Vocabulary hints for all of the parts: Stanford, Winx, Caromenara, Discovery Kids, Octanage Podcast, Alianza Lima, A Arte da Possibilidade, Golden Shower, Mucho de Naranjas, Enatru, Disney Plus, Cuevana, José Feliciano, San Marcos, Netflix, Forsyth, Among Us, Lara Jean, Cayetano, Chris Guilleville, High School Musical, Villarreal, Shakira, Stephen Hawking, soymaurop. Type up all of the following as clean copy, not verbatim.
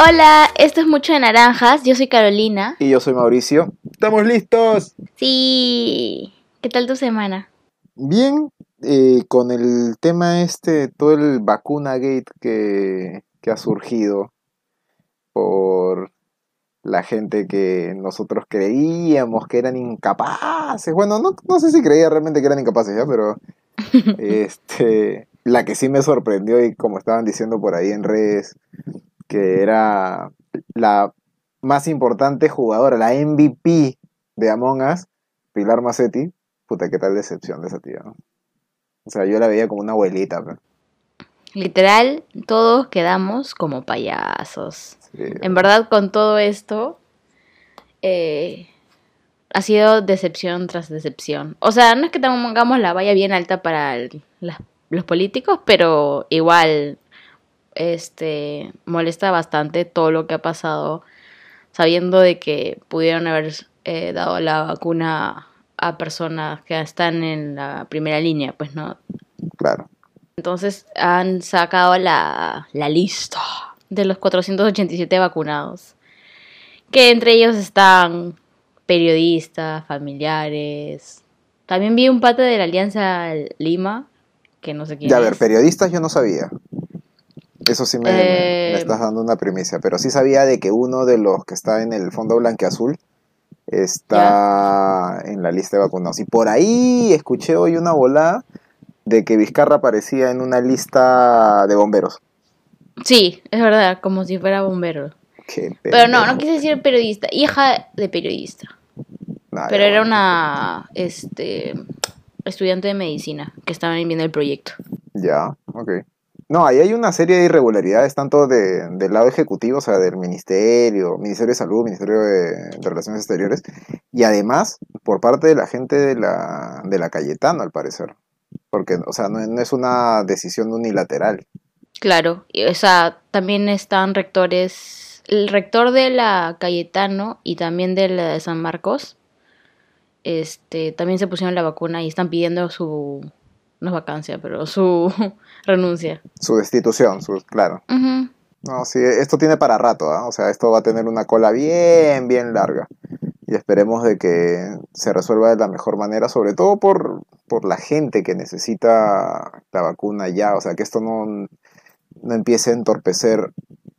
Hola, esto es Mucho de Naranjas, yo soy Carolina. Y yo soy Mauricio. ¡Estamos listos! Sí. ¿Qué tal tu semana? Bien, con el tema todo el VacunaGate que ha surgido por la gente que nosotros creíamos que eran incapaces. Bueno, no sé si creía realmente que eran incapaces, ¿ya? Pero la que sí me sorprendió, y como estaban diciendo por ahí en redes, que era la más importante jugadora, la MVP de Among Us, Pilar Mazzetti. Puta, qué tal decepción de esa tía, ¿no? O sea, yo la veía como una abuelita, pero... Literal, todos quedamos como payasos. Sí. En verdad, con todo esto, ha sido decepción tras decepción. O sea, no es que tengamos la valla bien alta para los políticos, pero igual... molesta bastante todo lo que ha pasado, sabiendo de que pudieron haber dado la vacuna a personas que están en la primera línea, pues, ¿no? Claro. Entonces han sacado la lista de los 487 vacunados, que entre ellos están periodistas, familiares. También vi un pata de la Alianza Lima, que no sé quién es. Ya, a ver, periodistas yo no sabía. Eso sí me estás dando una primicia, pero sí sabía de que uno de los que está en el fondo blanqueazul está en la lista de vacunados. Y por ahí escuché hoy una volada de que Vizcarra aparecía en una lista de bomberos. Sí, es verdad, como si fuera bombero. Pero no quise decir periodista, hija de periodista. Nah, pero era una estudiante de medicina que estaba viendo el proyecto. Ya, ok. No, ahí hay una serie de irregularidades, tanto del lado ejecutivo, o sea, del Ministerio de Salud, Ministerio de Relaciones Exteriores, y además por parte de la gente de la Cayetano, al parecer. Porque, o sea, no es una decisión unilateral. Claro, o sea, también están rectores, el rector de la Cayetano y también de la de San Marcos, también se pusieron la vacuna y están pidiendo no es vacancia, pero su renuncia. Su destitución, claro. Uh-huh. No, sí, esto tiene para rato, ¿eh? O sea, esto va a tener una cola bien, bien larga. Y esperemos de que se resuelva de la mejor manera, sobre todo por la gente que necesita la vacuna ya. O sea, que esto no empiece a entorpecer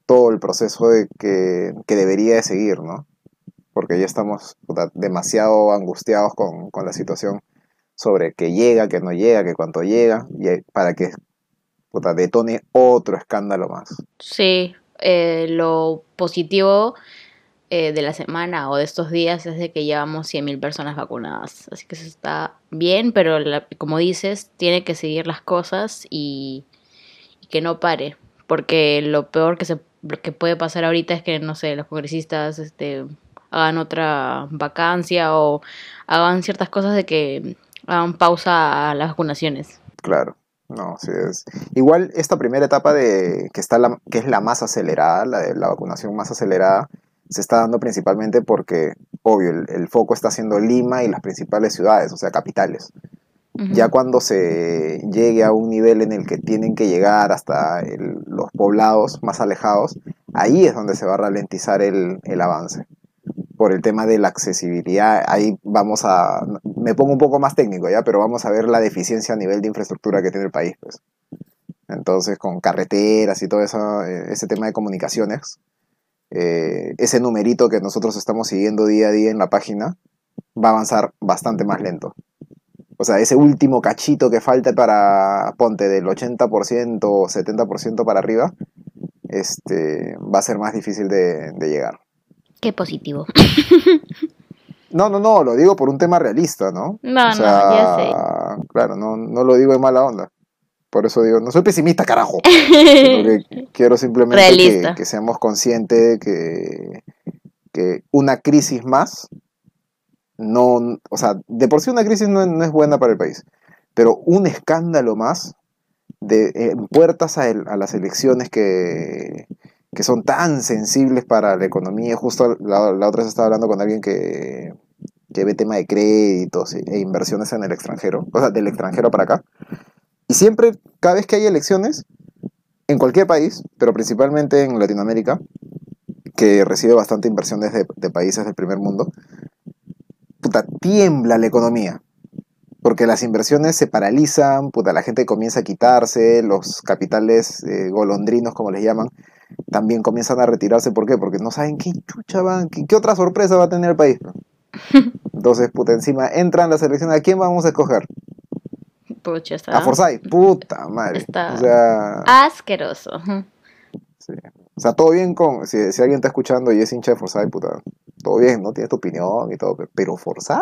todo el proceso que debería de seguir, ¿no? Porque ya estamos demasiado angustiados con la situación sobre que llega, que no llega, que cuánto llega, y para que detone otro escándalo más. Sí, lo positivo de la semana o de estos días es de que llevamos 100.000 personas vacunadas, así que eso está bien, pero como dices, tiene que seguir las cosas y que no pare, porque lo peor que puede pasar ahorita es que, no sé, los congresistas hagan otra vacancia o hagan ciertas cosas de que hagan pausa a las vacunaciones. Claro, no, sí es. Igual esta primera etapa que es la más acelerada, la vacunación más acelerada, se está dando principalmente porque, obvio, el foco está siendo Lima y las principales ciudades, o sea, capitales. Uh-huh. Ya cuando se llegue a un nivel en el que tienen que llegar hasta los poblados más alejados, ahí es donde se va a ralentizar el avance. Por el tema de la accesibilidad, ahí me pongo un poco más técnico ya, pero vamos a ver la deficiencia a nivel de infraestructura que tiene el país, pues. Entonces, con carreteras y todo eso, ese tema de comunicaciones, ese numerito que nosotros estamos siguiendo día a día en la página, va a avanzar bastante más lento. O sea, ese último cachito que falta para, ponte, del 80% o 70% para arriba, va a ser más difícil de llegar. Qué positivo. No, lo digo por un tema realista, ¿no? No, o sea, no, ya sé. Claro, no lo digo de mala onda. Por eso digo, no soy pesimista, carajo. Quiero simplemente que seamos conscientes de que una crisis más, no, o sea, de por sí una crisis no es buena para el país, pero un escándalo más en puertas a las elecciones que son tan sensibles para la economía. Justo la otra vez estaba hablando con alguien que ve tema de créditos e inversiones en el extranjero, o sea, del extranjero para acá. Y siempre, cada vez que hay elecciones, en cualquier país, pero principalmente en Latinoamérica, que recibe bastante inversión de países del primer mundo, puta, tiembla la economía. Porque las inversiones se paralizan, puta, la gente comienza a quitarse, los capitales golondrinos, como les llaman, también comienzan a retirarse. ¿Por qué? Porque no saben qué chucha van, qué otra sorpresa va a tener el país. Entonces, puta, encima entran las elecciones, ¿a quién vamos a escoger? Pucha, está... A Forsyth, puta madre. Está, o sea, asqueroso. Sí. O sea, todo bien con... Si alguien está escuchando y es hincha de Forsyth, puta, todo bien, ¿no? Tienes tu opinión y todo, pero Forsyth.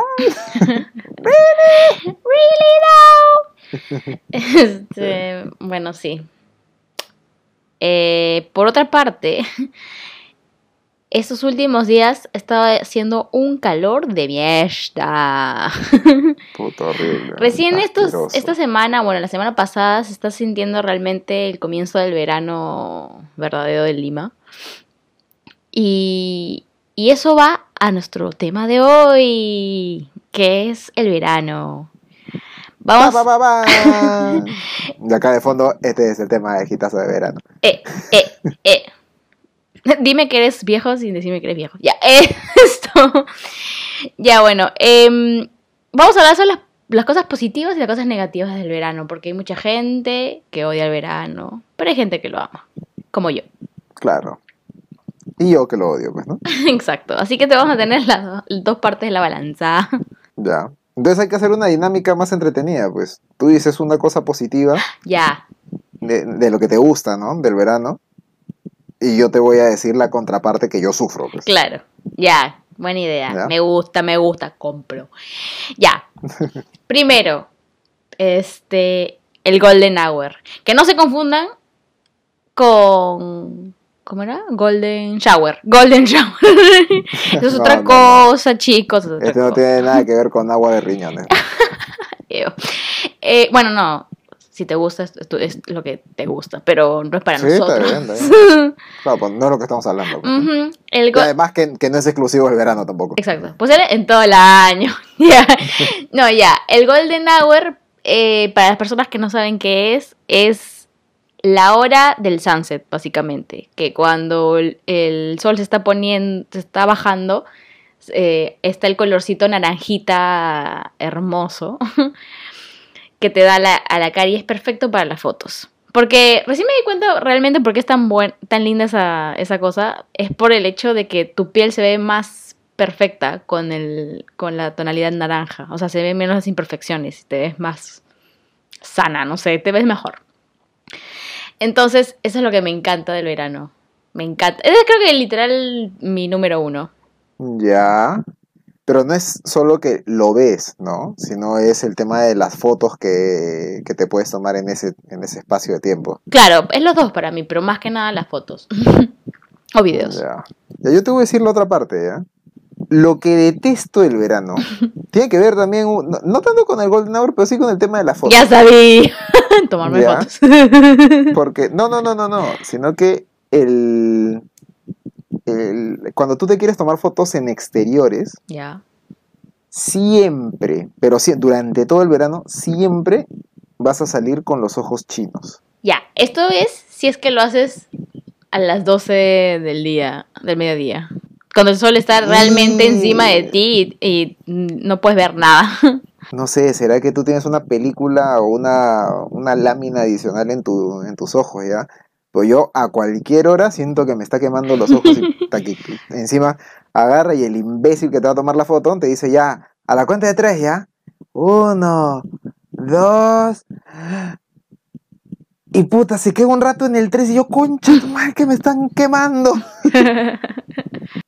Really? Really no. Bueno, sí. Por otra parte, estos últimos días estaba haciendo un calor de mierda. Puta, horrible. Recién esta semana, bueno, la semana pasada se está sintiendo realmente el comienzo del verano verdadero de Lima. Y eso va a nuestro tema de hoy, que es el verano. Vamos. Ba, ba, ba, ba. De acá de fondo, este es el tema de Gitazo de Verano. Dime que eres viejo sin decirme que eres viejo. Ya, esto. Ya, bueno. Vamos a hablar sobre las cosas positivas y las cosas negativas del verano. Porque hay mucha gente que odia el verano, pero hay gente que lo ama. Como yo. Claro. Y yo que lo odio, pues, ¿no? Exacto. Así que te vamos a tener las dos partes de la balanza. Ya. Entonces hay que hacer una dinámica más entretenida, pues. Tú dices una cosa positiva. Ya. De lo que te gusta, ¿no? Del verano. Y yo te voy a decir la contraparte que yo sufro. Pues. Claro, ya, buena idea. ¿Ya? Me gusta, compro. Ya, primero, el Golden Hour. Que no se confundan con... ¿Cómo era? Golden Shower. Eso es otra cosa, chicos. No tiene nada que ver con agua de riñones. Bueno, no. Si te gusta, es lo que te gusta, pero no es para nosotros. Está bien. Claro, pues no es lo que estamos hablando. Uh-huh. Y además que no es exclusivo del verano tampoco. Exacto. Pues era en todo el año. No, ya. El Golden Hour, para las personas que no saben qué es la hora del sunset, básicamente. Que cuando el sol se está poniendo, se está bajando, está el colorcito naranjita hermoso. Que te da a la cara y es perfecto para las fotos. Porque recién me di cuenta realmente por qué es tan linda esa cosa. Es por el hecho de que tu piel se ve más perfecta con la tonalidad naranja. O sea, se ven menos las imperfecciones. Te ves más sana, no sé, te ves mejor. Entonces, eso es lo que me encanta del verano. Me encanta. Ese creo que es literal mi número 1. Ya... Pero no es solo que lo ves, ¿no? Sino es el tema de las fotos que te puedes tomar en ese espacio de tiempo. Claro, es los dos para mí, pero más que nada las fotos. O videos. Ya, yo te voy a decir la otra parte, ¿ya? Lo que detesto del verano tiene que ver también, no tanto con el Golden Hour, pero sí con el tema de las fotos. ¡Ya sabí! Tomarme fotos. Porque, no. Sino que cuando tú te quieres tomar fotos en exteriores, siempre, pero durante todo el verano, siempre vas a salir con los ojos chinos. Esto es si es que lo haces a las 12 del mediodía, cuando el sol está realmente encima de ti y no puedes ver nada. No sé, ¿será que tú tienes una película o una lámina adicional en tus ojos, ya? Pues yo a cualquier hora siento que me está quemando los ojos y encima agarra y el imbécil que te va a tomar la foto te dice ya, a la cuenta de 3 ya, 1, 2, y puta, se queda un rato en el 3 y yo, concha tu madre, que me están quemando.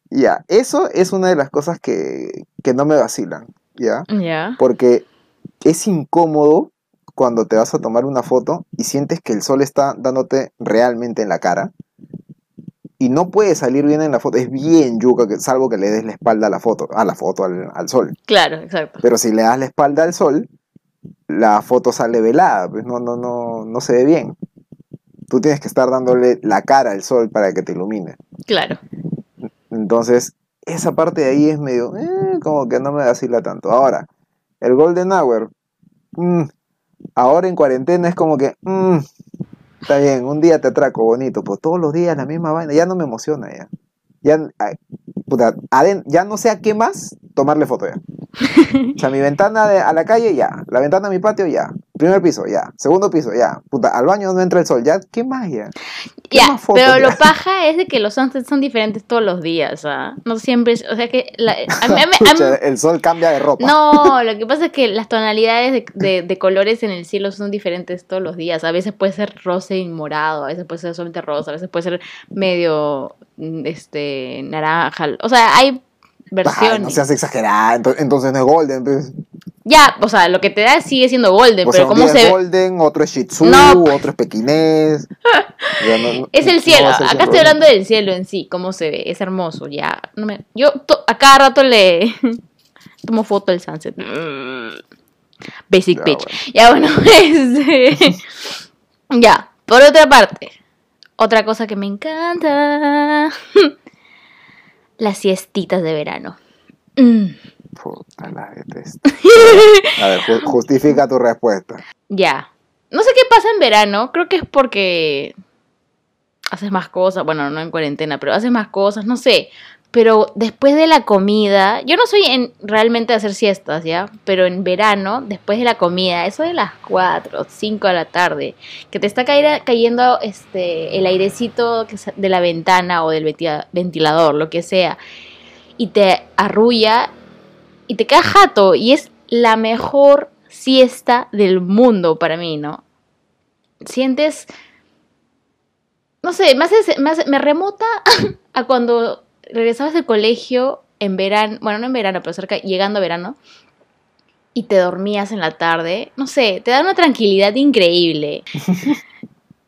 Ya, eso es una de las cosas que no me vacilan, ¿ya? Porque es incómodo cuando te vas a tomar una foto y sientes que el sol está dándote realmente en la cara y no puede salir bien en la foto. Es bien yuca, salvo que le des la espalda a la foto al sol. Claro, exacto. Pero si le das la espalda al sol, la foto sale velada, pues no se ve bien. tú tienes que estar dándole la cara al sol para que te ilumine. Claro. Entonces, esa parte de ahí es medio, como que no me vacila tanto. Ahora, el Golden Hour, ahora en cuarentena es como que, está bien, un día te atraco, bonito, pues todos los días la misma vaina, ya no me emociona ya. Ya no sé a qué más tomarle foto ya. O sea, mi ventana a la calle ya, la ventana a mi patio ya, primer piso ya, segundo piso ya, al baño no entra el sol ya, qué más ya. Ya, pero lo paja es de que los sunsets son diferentes todos los días, ¿ah? No siempre, o sea que el sol cambia de ropa. No, lo que pasa es que las tonalidades de colores en el cielo son diferentes todos los días. A veces puede ser rosa y morado, a veces puede ser solamente rosa, a veces puede ser medio naranja. O sea, hay versiones. Ay, no seas exagerada, entonces no es golden, pues. Ya, o sea, lo que te da sigue siendo golden, o pero sea, cómo se es golden, otro es shih tzu, no, otro es pequinés. Es el cielo, no, acá estoy hablando del cielo en sí, cómo se ve, es hermoso, ya. No me, yo a cada rato le tomo foto del sunset. Basic bitch. Ya bueno, ya, por otra parte, otra cosa que me encanta, las siestitas de verano. Puta, la detesto. A ver, justifica tu respuesta. Ya. No sé qué pasa en verano. Creo que es porque haces más cosas. Bueno, no en cuarentena, pero haces más cosas, no sé. Pero después de la comida, yo no soy realmente de hacer siestas, ¿ya? Pero en verano, después de la comida, eso de las 4, 5 de la tarde, que te está cayendo el airecito de la ventana o del ventilador, lo que sea, y te arrulla y te queda jato, y es la mejor siesta del mundo para mí, ¿no? Sientes, no sé, me remota a cuando regresabas del colegio en verano, bueno, no en verano, pero cerca, llegando a verano, y te dormías en la tarde, no sé, te da una tranquilidad increíble.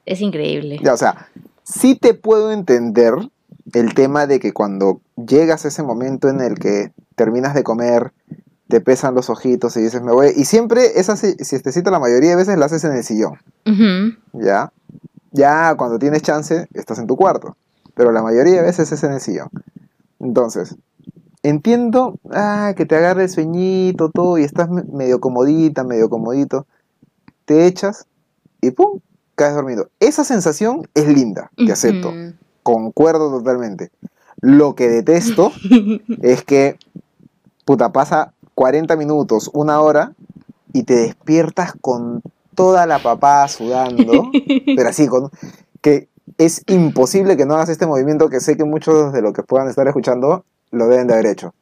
Es increíble. Ya, o sea, sí te puedo entender el tema de que cuando llegas a ese momento en el que terminas de comer, te pesan los ojitos y dices, me voy. Y siempre esa siestecita la mayoría de veces la haces en el sillón. Uh-huh. ¿Ya? Ya cuando tienes chance, estás en tu cuarto. Pero la mayoría de veces es en el sillón. Entonces, entiendo que te agarre el sueñito, todo, y estás medio comodita, medio comodito. Te echas y ¡pum! Caes dormido. Esa sensación es linda, te acepto. Uh-huh. Concuerdo totalmente. Lo que detesto es que pasa 40 minutos, una hora, y te despiertas con toda la papada sudando, pero así, que es imposible que no hagas este movimiento, que sé que muchos de los que puedan estar escuchando lo deben de haber hecho.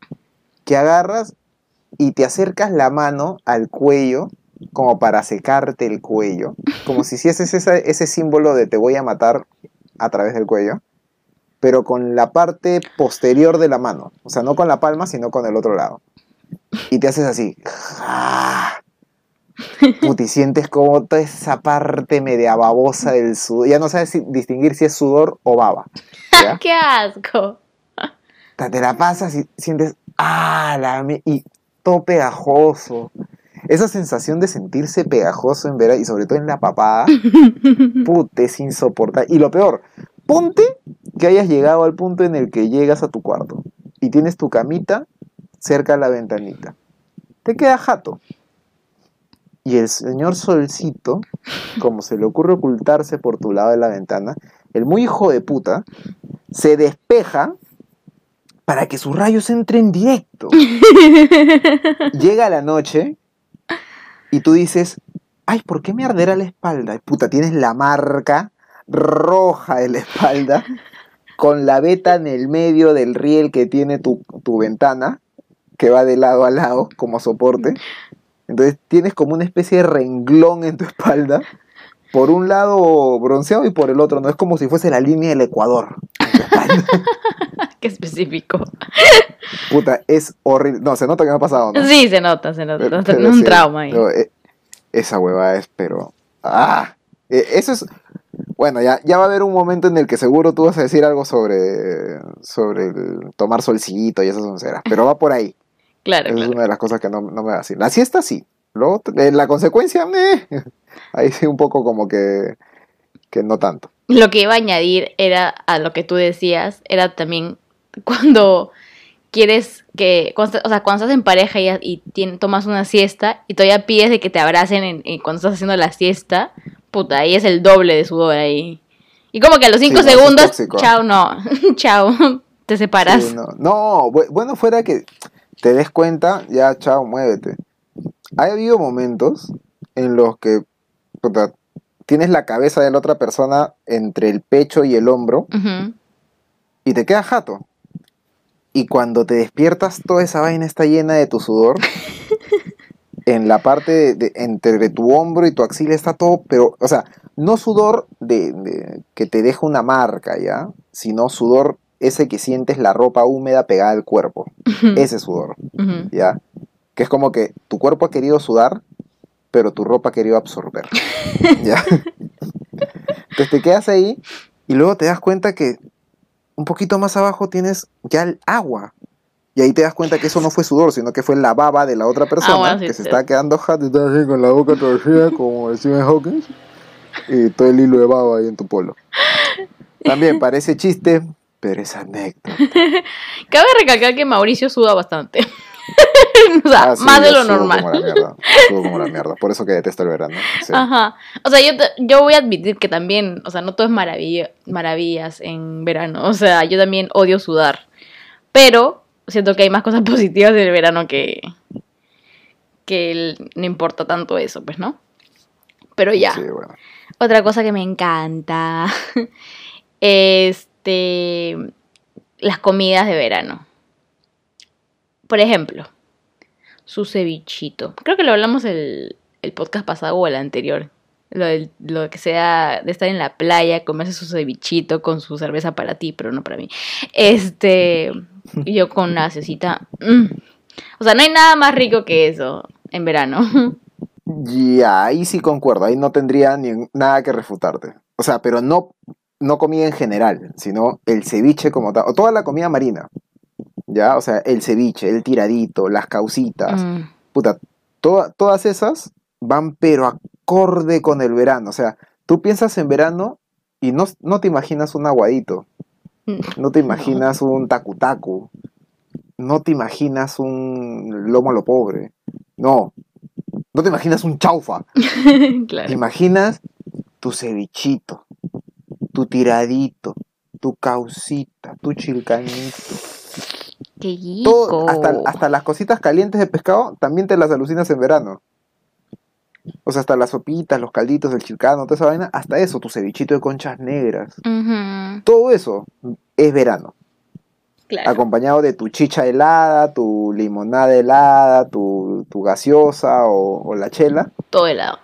Que agarras y te acercas la mano al cuello, como para secarte el cuello, como si hicieses ese símbolo de te voy a matar a través del cuello, pero con la parte posterior de la mano. O sea, no con la palma, sino con el otro lado. Y te haces así. Puta, y sientes como toda esa parte media babosa del sudor. Ya no sabes distinguir si es sudor o baba. ¡Qué asco! Te la pasas y sientes... y todo pegajoso. Esa sensación de sentirse pegajoso en verano, y sobre todo en la papada, puta, es insoportable. Y lo peor... Ponte que hayas llegado al punto en el que llegas a tu cuarto y tienes tu camita cerca de la ventanita. Te queda jato. Y el señor solcito, como se le ocurre ocultarse por tu lado de la ventana, el muy hijo de puta, se despeja para que sus rayos entren directo. Llega la noche y tú dices, ay, ¿por qué me arderá la espalda? Y puta, tienes la marca roja en la espalda, con la veta en el medio del riel que tiene tu ventana, que va de lado a lado como soporte. Entonces tienes como una especie de renglón en tu espalda, por un lado bronceado y por el otro, no, es como si fuese la línea del Ecuador. Qué específico. Puta, es horrible. No, se nota que me ha pasado, ¿no? Sí, se nota. Pero un trauma ahí. No, esa huevada es, pero... eso es... Bueno, ya va a haber un momento en el que seguro tú vas a decir algo sobre el tomar solcito y esas onceras, pero va por ahí. Claro, es una de las cosas que no me va a decir. La siesta sí, la consecuencia, ahí sí un poco como que que no tanto. Lo que iba a añadir era a lo que tú decías, era también cuando quieres que, o sea, cuando estás en pareja y tomas una siesta y todavía pides de que te abracen cuando estás haciendo la siesta, puta, ahí es el doble de sudor ahí. Y como que a los 5 sí, segundos, chao, no, chao, te separas. Sí, no, bueno, fuera que te des cuenta, ya, chao, muévete. Ha habido momentos en los que, puta, tienes la cabeza de la otra persona entre el pecho y el hombro, uh-huh, y te quedas jato. Y cuando te despiertas, toda esa vaina está llena de tu sudor. En la parte entre tu hombro y tu axila está todo, pero, o sea, no sudor de que te deja una marca, ¿ya? Sino sudor ese que sientes la ropa húmeda pegada al cuerpo. Uh-huh. Ese sudor, uh-huh, ¿ya? Que es como que tu cuerpo ha querido sudar, pero tu ropa ha querido absorber, ¿ya? Entonces te quedas ahí y luego te das cuenta que un poquito más abajo tienes ya el agua. Y ahí te das cuenta que eso no fue sudor, sino que fue la baba de la otra persona, bueno, sí, que sí, se está quedando jato y está así con la boca torcida, como el Stephen Hawking, y todo el hilo de baba ahí en tu polo. También parece chiste, pero es anécdota. Cabe recalcar que Mauricio suda bastante. O sea, sí, más de lo normal. Sudo como la mierda, por eso que detesto el verano. Sí. Ajá. O sea, yo voy a admitir que también, o sea, no todo es maravillas en verano. O sea, yo también odio sudar. Pero siento que hay más cosas positivas del verano que no importa tanto eso, pues, ¿no? Pero ya. Sí, bueno. Otra cosa que me encanta. Las comidas de verano. Por ejemplo, su cevichito. Creo que lo hablamos el podcast pasado o el anterior. Lo que sea de estar en la playa, comerse su cevichito con su cerveza para ti, pero no para mí. Yo con una cecita. O sea, no hay nada más rico que eso en verano. Ya, ahí sí concuerdo. Ahí no tendría nada que refutarte. O sea, pero no comida en general, sino el ceviche como tal. O toda la comida marina. Ya, o sea, el ceviche, el tiradito, las causitas, puta, todas esas van pero acorde con el verano. O sea, tú piensas en verano y no te imaginas un aguadito, no te imaginas un tacu-tacu, no te imaginas un lomo a lo pobre, no te imaginas un chaufa. Claro. Te imaginas tu cevichito, tu tiradito, tu causita, tu chilcanito. Qué rico. Todo, hasta las cositas calientes de pescado también te las alucinas en verano. O sea, hasta las sopitas, los calditos, el chilcano, toda esa vaina, hasta eso, tu cevichito de conchas negras. Uh-huh. Todo eso es verano. Claro. Acompañado de tu chicha helada, tu limonada helada, tu gaseosa o la chela. Todo helado.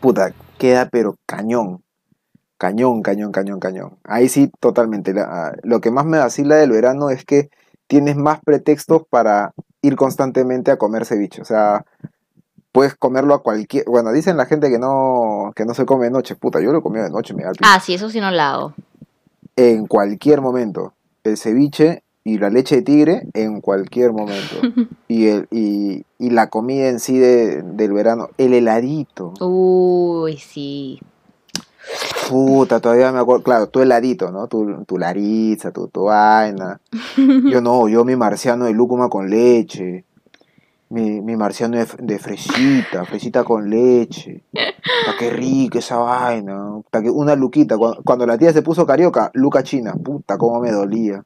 Puta, queda pero cañón. Cañón, cañón, cañón, cañón. Ahí sí, totalmente. Lo que más me vacila del verano es que tienes más pretextos para ir constantemente a comer ceviche. O sea, puedes comerlo a cualquier... Bueno, dicen la gente que no se come de noche. Puta, yo lo he comido de noche. Me da el pico. Ah, sí, eso sí no lo hago. En cualquier momento. El ceviche y la leche de tigre en cualquier momento. y la comida en sí del verano. El heladito. Uy, sí. Puta, todavía me acuerdo, claro, tu heladito, ¿no? Tu lariza, tu vaina. Yo mi marciano de lúcuma con leche. Mi marciano de fresita con leche. Puta, qué rica esa vaina. Puta, que una luquita, cuando la tía se puso carioca, luca china, puta, cómo me dolía.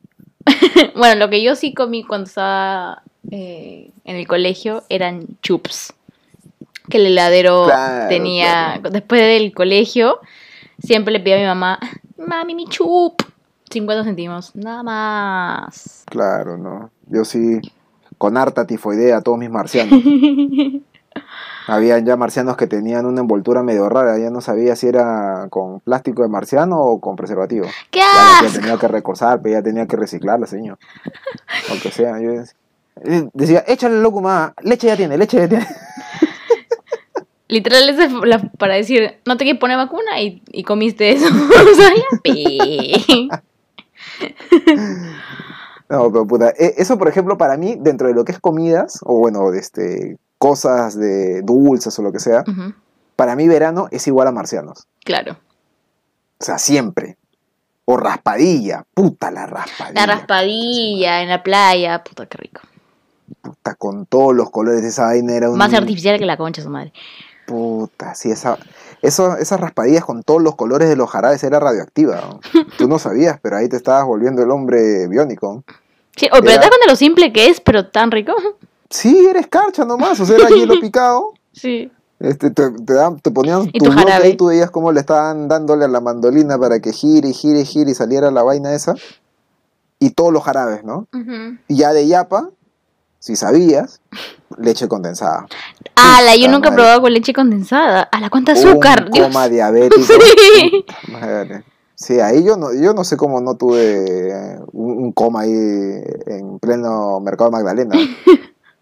Bueno, lo que yo sí comí cuando estaba en el colegio eran chups. Que el heladero tenía, claro. Después del colegio, siempre le pedía a mi mamá, mami, mi chup, 50 centimos, nada más. Claro, no, yo sí, con harta tifoidea, todos mis marcianos. Habían ya marcianos que tenían una envoltura medio rara, ya no sabía si era con plástico de marciano o con preservativo. ¡Qué asco! Ya tenía que recortar, pero ya tenía que reciclarla, señor. Aunque sea, yo decía, échale loco más, leche ya tiene. Literal, es para decir, no te quieres poner vacuna y comiste eso. O sea, ya. No, pero puta, eso por ejemplo para mí, dentro de lo que es comidas, o bueno, cosas de dulces o lo que sea, uh-huh, para mí verano es igual a marcianos. Claro. O sea, siempre. O raspadilla, puta la raspadilla. La raspadilla en la playa, puta qué rico. Puta, con todos los colores de esa vaina era un... Más artificial que la concha su madre. Puta, sí, esas raspadillas con todos los colores de los jarabes era radioactiva, ¿no? Tú no sabías, pero ahí te estabas volviendo el hombre biónico. Sí, o pero te das cuenta lo simple que es, pero tan rico. Sí, era escarcha nomás, o sea, era hielo picado. Sí. Te ponían tu bloque y tú veías cómo le estaban dándole a la mandolina para que gire y saliera la vaina esa. Y todos los jarabes, ¿no? Uh-huh. Y ya de yapa, si sabías, leche condensada. ¡Hala! Yo nunca he probado con leche condensada. ¡Hala! ¡Cuánta azúcar! Un coma diabético. Sí. Madre. Sí, ahí yo no sé cómo no tuve un coma ahí en pleno Mercado Magdalena.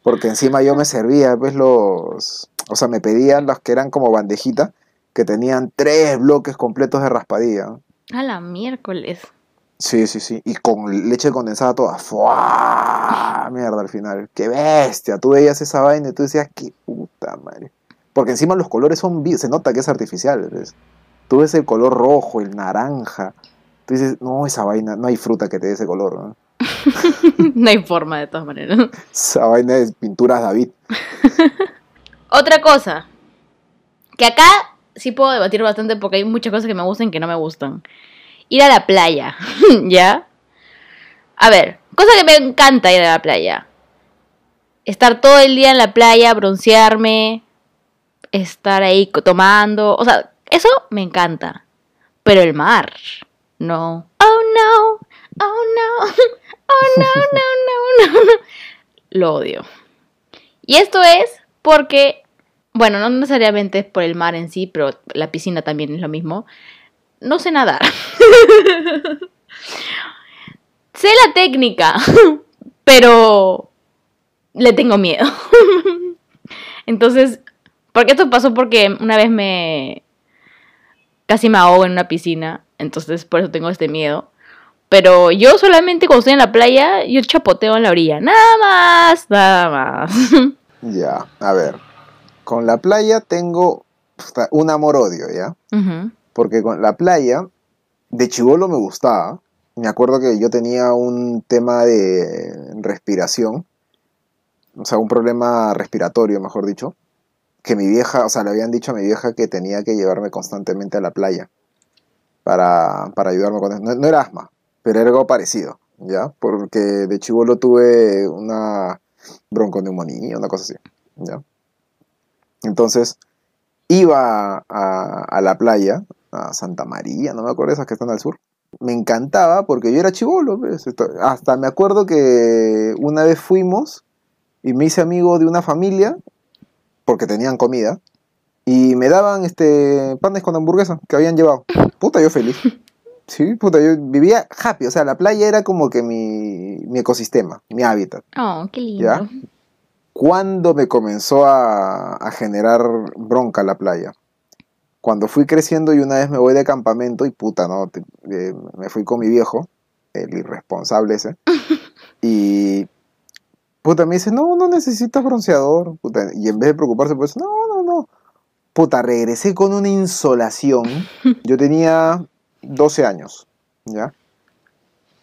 Porque encima yo me servía, pues los... O sea, me pedían los que eran como bandejita, que tenían 3 bloques completos de raspadilla. ¡A la miércoles! Sí. Y con leche condensada toda. ¡Fua! Mierda, al final. ¡Qué bestia! Tú veías esa vaina y tú decías, ¡qué puta madre! Porque encima los colores son... Se nota que es artificial. ¿Ves? Tú ves el color rojo, el naranja. Tú dices, no, esa vaina... No hay fruta que te dé ese color, ¿no? No hay forma, de todas maneras. Esa vaina es pinturas David. Otra cosa. Que acá sí puedo debatir bastante porque hay muchas cosas que me gustan y que no me gustan. Ir a la playa, ¿ya? A ver, cosa que me encanta ir a la playa. Estar todo el día en la playa, broncearme, estar ahí tomando. O sea, eso me encanta. Pero el mar, no. Oh no, oh no, oh no. Lo odio. Y esto es porque, bueno, no necesariamente es por el mar en sí, pero la piscina también es lo mismo. No sé nadar. Sé la técnica, pero le tengo miedo. Entonces, porque esto pasó porque una vez casi me ahogo en una piscina, entonces por eso tengo este miedo. Pero yo solamente cuando estoy en la playa, yo chapoteo en la orilla, nada más. Ya, a ver, con la playa tengo un amor-odio, ¿ya? Uh-huh. Porque con la playa, de chibolo me gustaba. Me acuerdo que yo tenía un tema de respiración, o sea, un problema respiratorio, mejor dicho, que mi vieja, o sea, le habían dicho a mi vieja que tenía que llevarme constantemente a la playa para ayudarme con eso. No era asma, pero era algo parecido, ¿ya? Porque de chibolo tuve una bronconeumonía, una cosa así, ¿ya? Entonces, iba a la playa, a Santa María, no me acuerdo, esas que están al sur. Me encantaba porque yo era chibolo, pues. Hasta me acuerdo que una vez fuimos y me hice amigo de una familia porque tenían comida y me daban panes con hamburguesa que habían llevado. Puta, yo feliz. Sí, puta, yo vivía happy. O sea, la playa era como que mi ecosistema, mi hábitat. Oh, qué lindo. ¿Ya? ¿Cuándo me comenzó a generar bronca la playa? Cuando fui creciendo y una vez me voy de campamento y puta, ¿no? Me fui con mi viejo, el irresponsable ese, y puta, me dice, no necesitas bronceador, puta, y en vez de preocuparse por eso, no, puta, regresé con una insolación, yo tenía 12 años, ¿ya?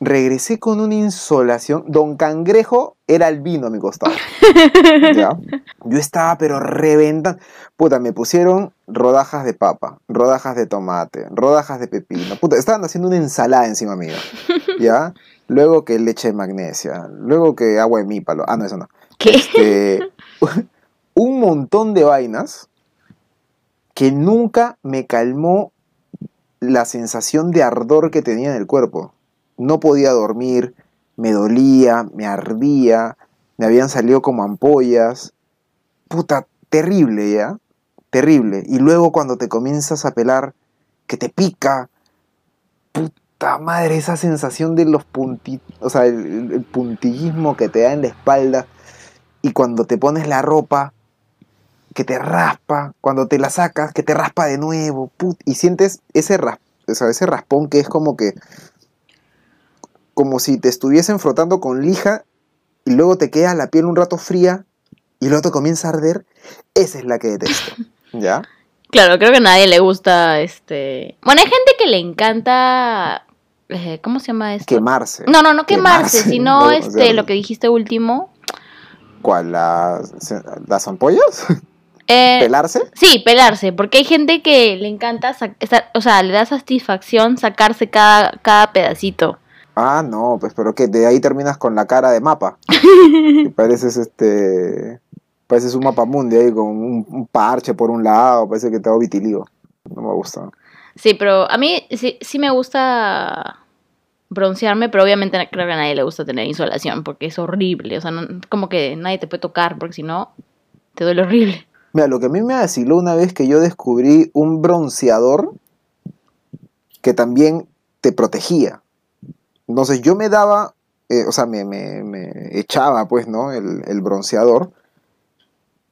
Regresé con una insolación, Don Cangrejo era albino a mi costado, ¿ya? Yo estaba pero reventando, puta, me pusieron rodajas de papa, rodajas de tomate, rodajas de pepino, puta, estaban haciendo una ensalada encima mía, ¿ya? Luego que leche de magnesia, luego que agua de mípalo, ah, no, eso no. ¿Qué? Un montón de vainas que nunca me calmó la sensación de ardor que tenía en el cuerpo. No podía dormir, me dolía, me ardía, me habían salido como ampollas. Puta, terrible, ¿ya? Terrible. Y luego cuando te comienzas a pelar, que te pica. Puta madre, esa sensación de los puntitos, o sea, el puntillismo que te da en la espalda. Y cuando te pones la ropa, que te raspa. Cuando te la sacas, que te raspa de nuevo. Y sientes ese raspón que es como que... como si te estuviesen frotando con lija y luego te queda la piel un rato fría y luego te comienza a arder. Esa es la que detesto, ¿ya? Claro, creo que a nadie le gusta este... Bueno, hay gente que le encanta... ¿Cómo se llama esto? Quemarse. No quemarse, sino no, o sea, lo que dijiste último. ¿Cuál? ¿Las ampollas? ¿Pelarse? Sí, pelarse, porque hay gente que le encanta, o sea, le da satisfacción sacarse cada pedacito. Ah, no, pues, pero que de ahí terminas con la cara de mapa. Que pareces pareces un mapamundi ahí con un parche por un lado, parece que te da vitiligo. No me gusta. Sí, pero a mí sí me gusta broncearme, pero obviamente creo que a nadie le gusta tener insolación porque es horrible. O sea, no, como que nadie te puede tocar porque si no te duele horrible. Mira, lo que a mí me vaciló una vez que yo descubrí un bronceador que también te protegía. Entonces yo me daba, me echaba pues, ¿no? El bronceador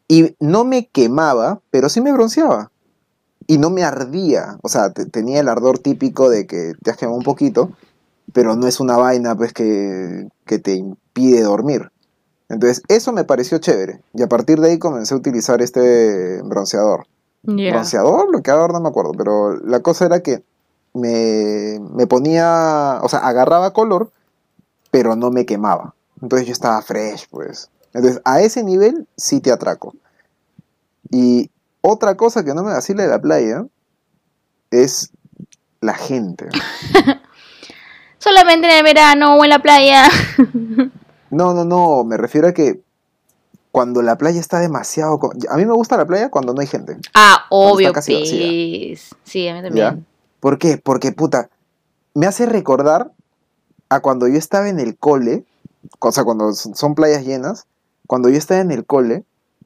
y no me quemaba, pero sí me bronceaba. Y no me ardía, o sea, tenía el ardor típico de que te has quemado un poquito, pero no es una vaina pues que te impide dormir. Entonces, eso me pareció chévere. Y a partir de ahí comencé a utilizar este bronceador. Yeah. ¿Bronceador? Bloqueador, no me acuerdo. Pero la cosa era que me ponía, o sea, agarraba color, pero no me quemaba. Entonces yo estaba fresh, pues. Entonces, a ese nivel sí te atraco. Y... otra cosa que no me vacila de la playa es la gente. Solamente en el verano o en la playa. No, me refiero a que cuando la playa está demasiado... A mí me gusta la playa cuando no hay gente. Ah, obvio, pues. Sí, a mí también. ¿Ya? ¿Por qué? Porque, puta, me hace recordar a cuando yo estaba en el cole, o sea, cuando son playas llenas, cuando yo estaba en el cole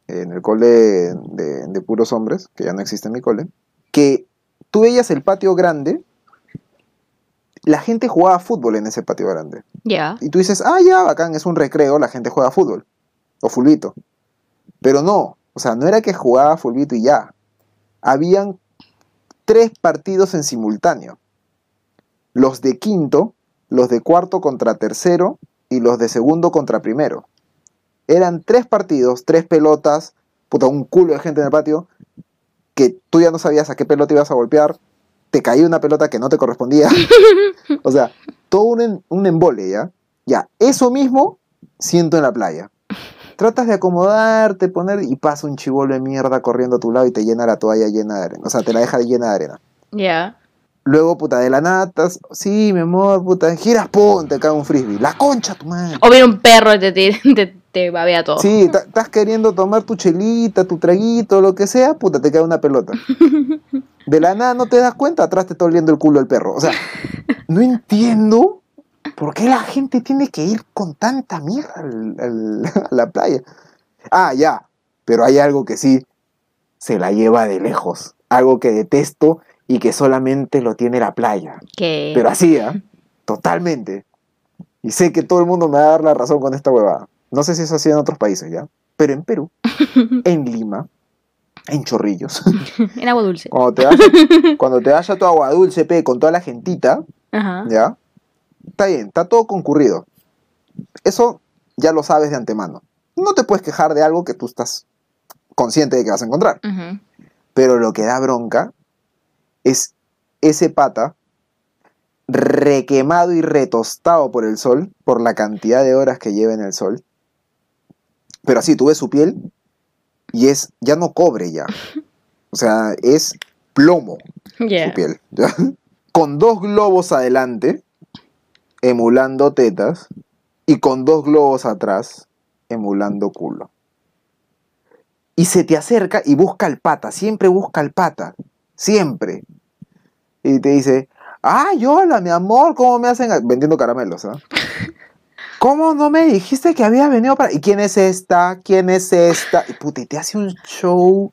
de puros hombres, que ya no existe en mi cole, que tú veías el patio grande, la gente jugaba fútbol en ese patio grande. Ya. Yeah. Y tú dices, ya, bacán, es un recreo, la gente juega fútbol, o fulbito. Pero no, o sea, no era que jugaba fulbito y ya. Habían 3 partidos en simultáneo. Los de quinto, los de cuarto contra tercero, y los de segundo contra primero. Eran 3 partidos, 3 pelotas, puta, un culo de gente en el patio, que tú ya no sabías a qué pelota ibas a golpear, te caía una pelota que no te correspondía. O sea, todo un embole, ¿ya? Ya, eso mismo siento en la playa. Tratas de acomodarte, poner, y pasa un chibolo de mierda corriendo a tu lado y te llena la toalla llena de arena. O sea, te la deja llena de arena. Ya. Yeah. Luego, puta, de la nata, sí, mi amor, puta, giras, pum, te cae un frisbee. ¡La concha, tu madre! O viene un perro y te babea todo. Sí, estás queriendo tomar tu chelita, tu traguito, lo que sea, puta, te cae una pelota. De la nada no te das cuenta, atrás te está oliendo el culo el perro. O sea, no entiendo por qué la gente tiene que ir con tanta mierda a la playa. Ah, ya, pero hay algo que sí se la lleva de lejos. Algo que detesto y que solamente lo tiene la playa. ¿Qué? Pero así, totalmente. Y sé que todo el mundo me va a dar la razón con esta huevada. No sé si es así en otros países, ¿ya? Pero en Perú, en Lima, en Chorrillos. En agua dulce. Cuando te vas a tu agua dulce, con toda la gentita, ajá, ¿ya? Está bien, está todo concurrido. Eso ya lo sabes de antemano. No te puedes quejar de algo que tú estás consciente de que vas a encontrar. Uh-huh. Pero lo que da bronca es ese pata... requemado y retostado por el sol, por la cantidad de horas que lleva en el sol, pero así tú ves su piel y es, ya no cobre ya, o sea, es plomo, yeah, su piel, ¿ya? Con 2 globos adelante emulando tetas y con 2 globos atrás emulando culo, y se te acerca y busca al pata siempre y te dice: ¡Ay, hola, mi amor! ¿Cómo me hacen...? Vendiendo caramelos, ¿ah? ¿Cómo no me dijiste que había venido para...? ¿Y quién es esta? ¿Quién es esta? Y puta, y te hace un show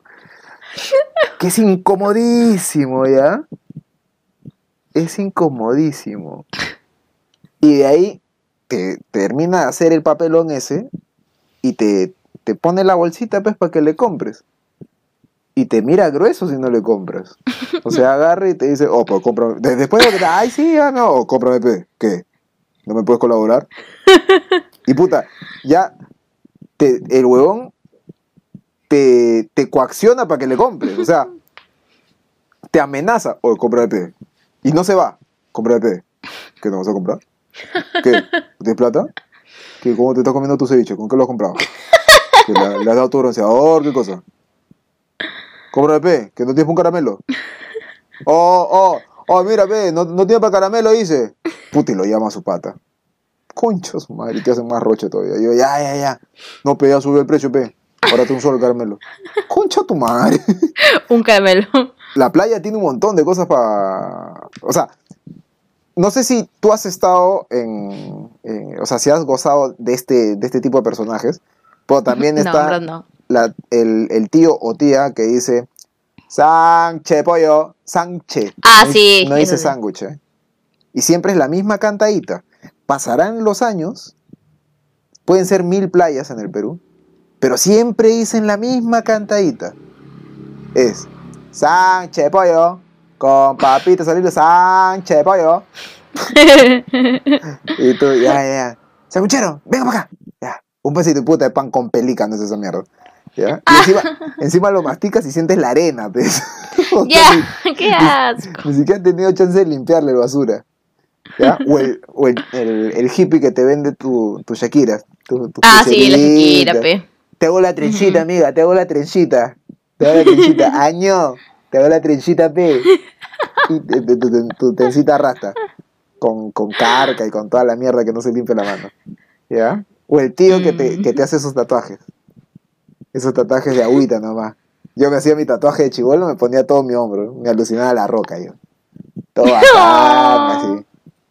que es incomodísimo, ¿ya? Es incomodísimo. Y de ahí te termina de hacer el papelón ese y te pone la bolsita, pues, para que le compres. Y te mira grueso si no le compras. O sea, agarra y te dice: oh, pues cómprame. Después de que ay, sí, ya no, cómprame, ¿qué? ¿No me puedes colaborar? Y puta, ya el huevón te coacciona para que le compres. O sea, te amenaza, oye, compra el PD. Y no se va, compra el PD. ¿Qué no vas a comprar? ¿Qué? ¿Tienes plata? ¿Qué? ¿Cómo te estás comiendo tu ceviche? ¿Con qué lo has comprado? ¿Que le has dado tu bronceador? ¿Qué cosa? Compra el PD, que no tienes un caramelo. Oh, mira, PD, no tiene para caramelo, dice. Puta, y lo llama a su pata. Conchos, madre, te hacen más roche todavía. Yo, ya. No, PD, ya subió el precio, PD. Ahora tú un solo caramelo. Concha tu madre. Un caramelo. La playa tiene un montón de cosas para... O sea, no sé si tú has estado en... O sea, si has gozado de este tipo de personajes. Pero también está el tío o tía que dice... Sanche, pollo, sanche. Ah, sí. No dice sándwich. Y siempre es la misma cantadita. Pasarán los años. Pueden ser 1000 playas en el Perú. Pero siempre dicen la misma cantadita. Es Sanche pollo con papita saliendo Sanche pollo. Y tú, ya. Sanguchero, venga para acá. Ya. Un pedacito de puta de pan con pelícano es esa mierda. ¿Ya? Y encima lo masticas y sientes la arena, pues. Ya, qué asco. Ni siquiera han tenido chance de limpiarle la basura. ¿Ya? O el hippie que te vende tu Shakira. Sí, la Shakira, pe. Te hago la trenchita, amiga, te hago la trenchita. Te hago la trenchita, año. Te hago la trenchita, pe. Y tu trencita rasta. Con carca y con toda la mierda que no se limpia la mano. ¿Ya? O el tío que te hace esos tatuajes. Esos tatuajes de agüita nomás. Yo me hacía mi tatuaje de chibolo, me ponía todo mi hombro. Me alucinaba la roca, yo. Todo acá, así.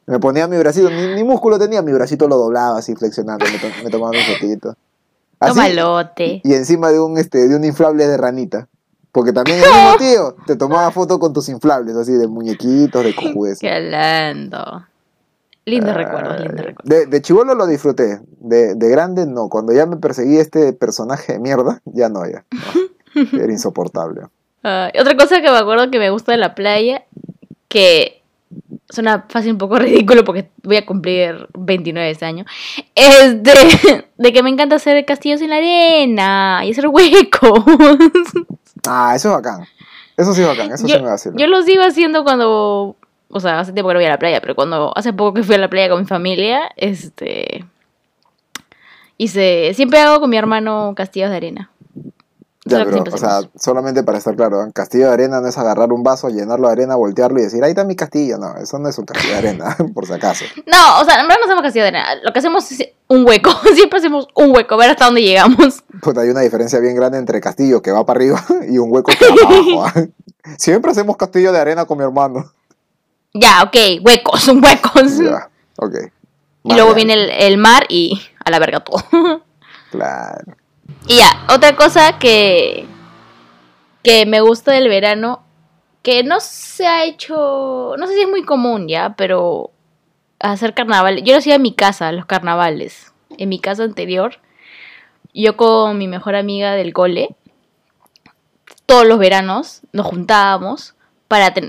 Me ponía mi bracito, ni músculo tenía, mi bracito lo doblaba así, flexionando, me tomaba un fotito. Tomalote. Y encima de un inflable de ranita. Porque también el mismo tío te tomaba foto con tus inflables, así de muñequitos, de cojudes. Qué lindo. Lindo recuerdo, lindo recuerdo. De chibolo lo disfruté, de grande no. Cuando ya me perseguí este personaje de mierda, ya no. Era insoportable. Otra cosa que me acuerdo que me gusta de la playa, que... Suena fácil un poco ridículo porque voy a cumplir 29 este año. Es de que me encanta hacer castillos en la arena y hacer huecos. Ah, eso es bacán. Eso sí es bacán, eso sí me va a hacer. Yo lo sigo haciendo cuando... O sea, hace tiempo que no voy a la playa, pero cuando hace poco que fui a la playa con mi familia, siempre hago con mi hermano castillos de arena. Ya, pero, o sea, solamente para estar claro, ¿eh? Castillo de arena no es agarrar un vaso, llenarlo de arena, voltearlo y decir, ahí está mi castillo. No, eso no es un castillo de arena, por si acaso. No, o sea, en verdad no hacemos castillo de arena. Lo que hacemos es un hueco. Siempre hacemos un hueco, a ver hasta dónde llegamos. Pues hay una diferencia bien grande entre castillo que va para arriba y un hueco que va para abajo. Siempre hacemos castillo de arena con mi hermano. Ya, ok, huecos, son huecos. Ya, ok. Y luego viene el mar y a la verga todo. Claro. Y ya, otra cosa que me gusta del verano, que no se ha hecho, no sé si es muy común ya, pero hacer carnaval. Yo lo hacía en mi casa, los carnavales, en mi casa anterior, yo con mi mejor amiga del cole, todos los veranos nos juntábamos,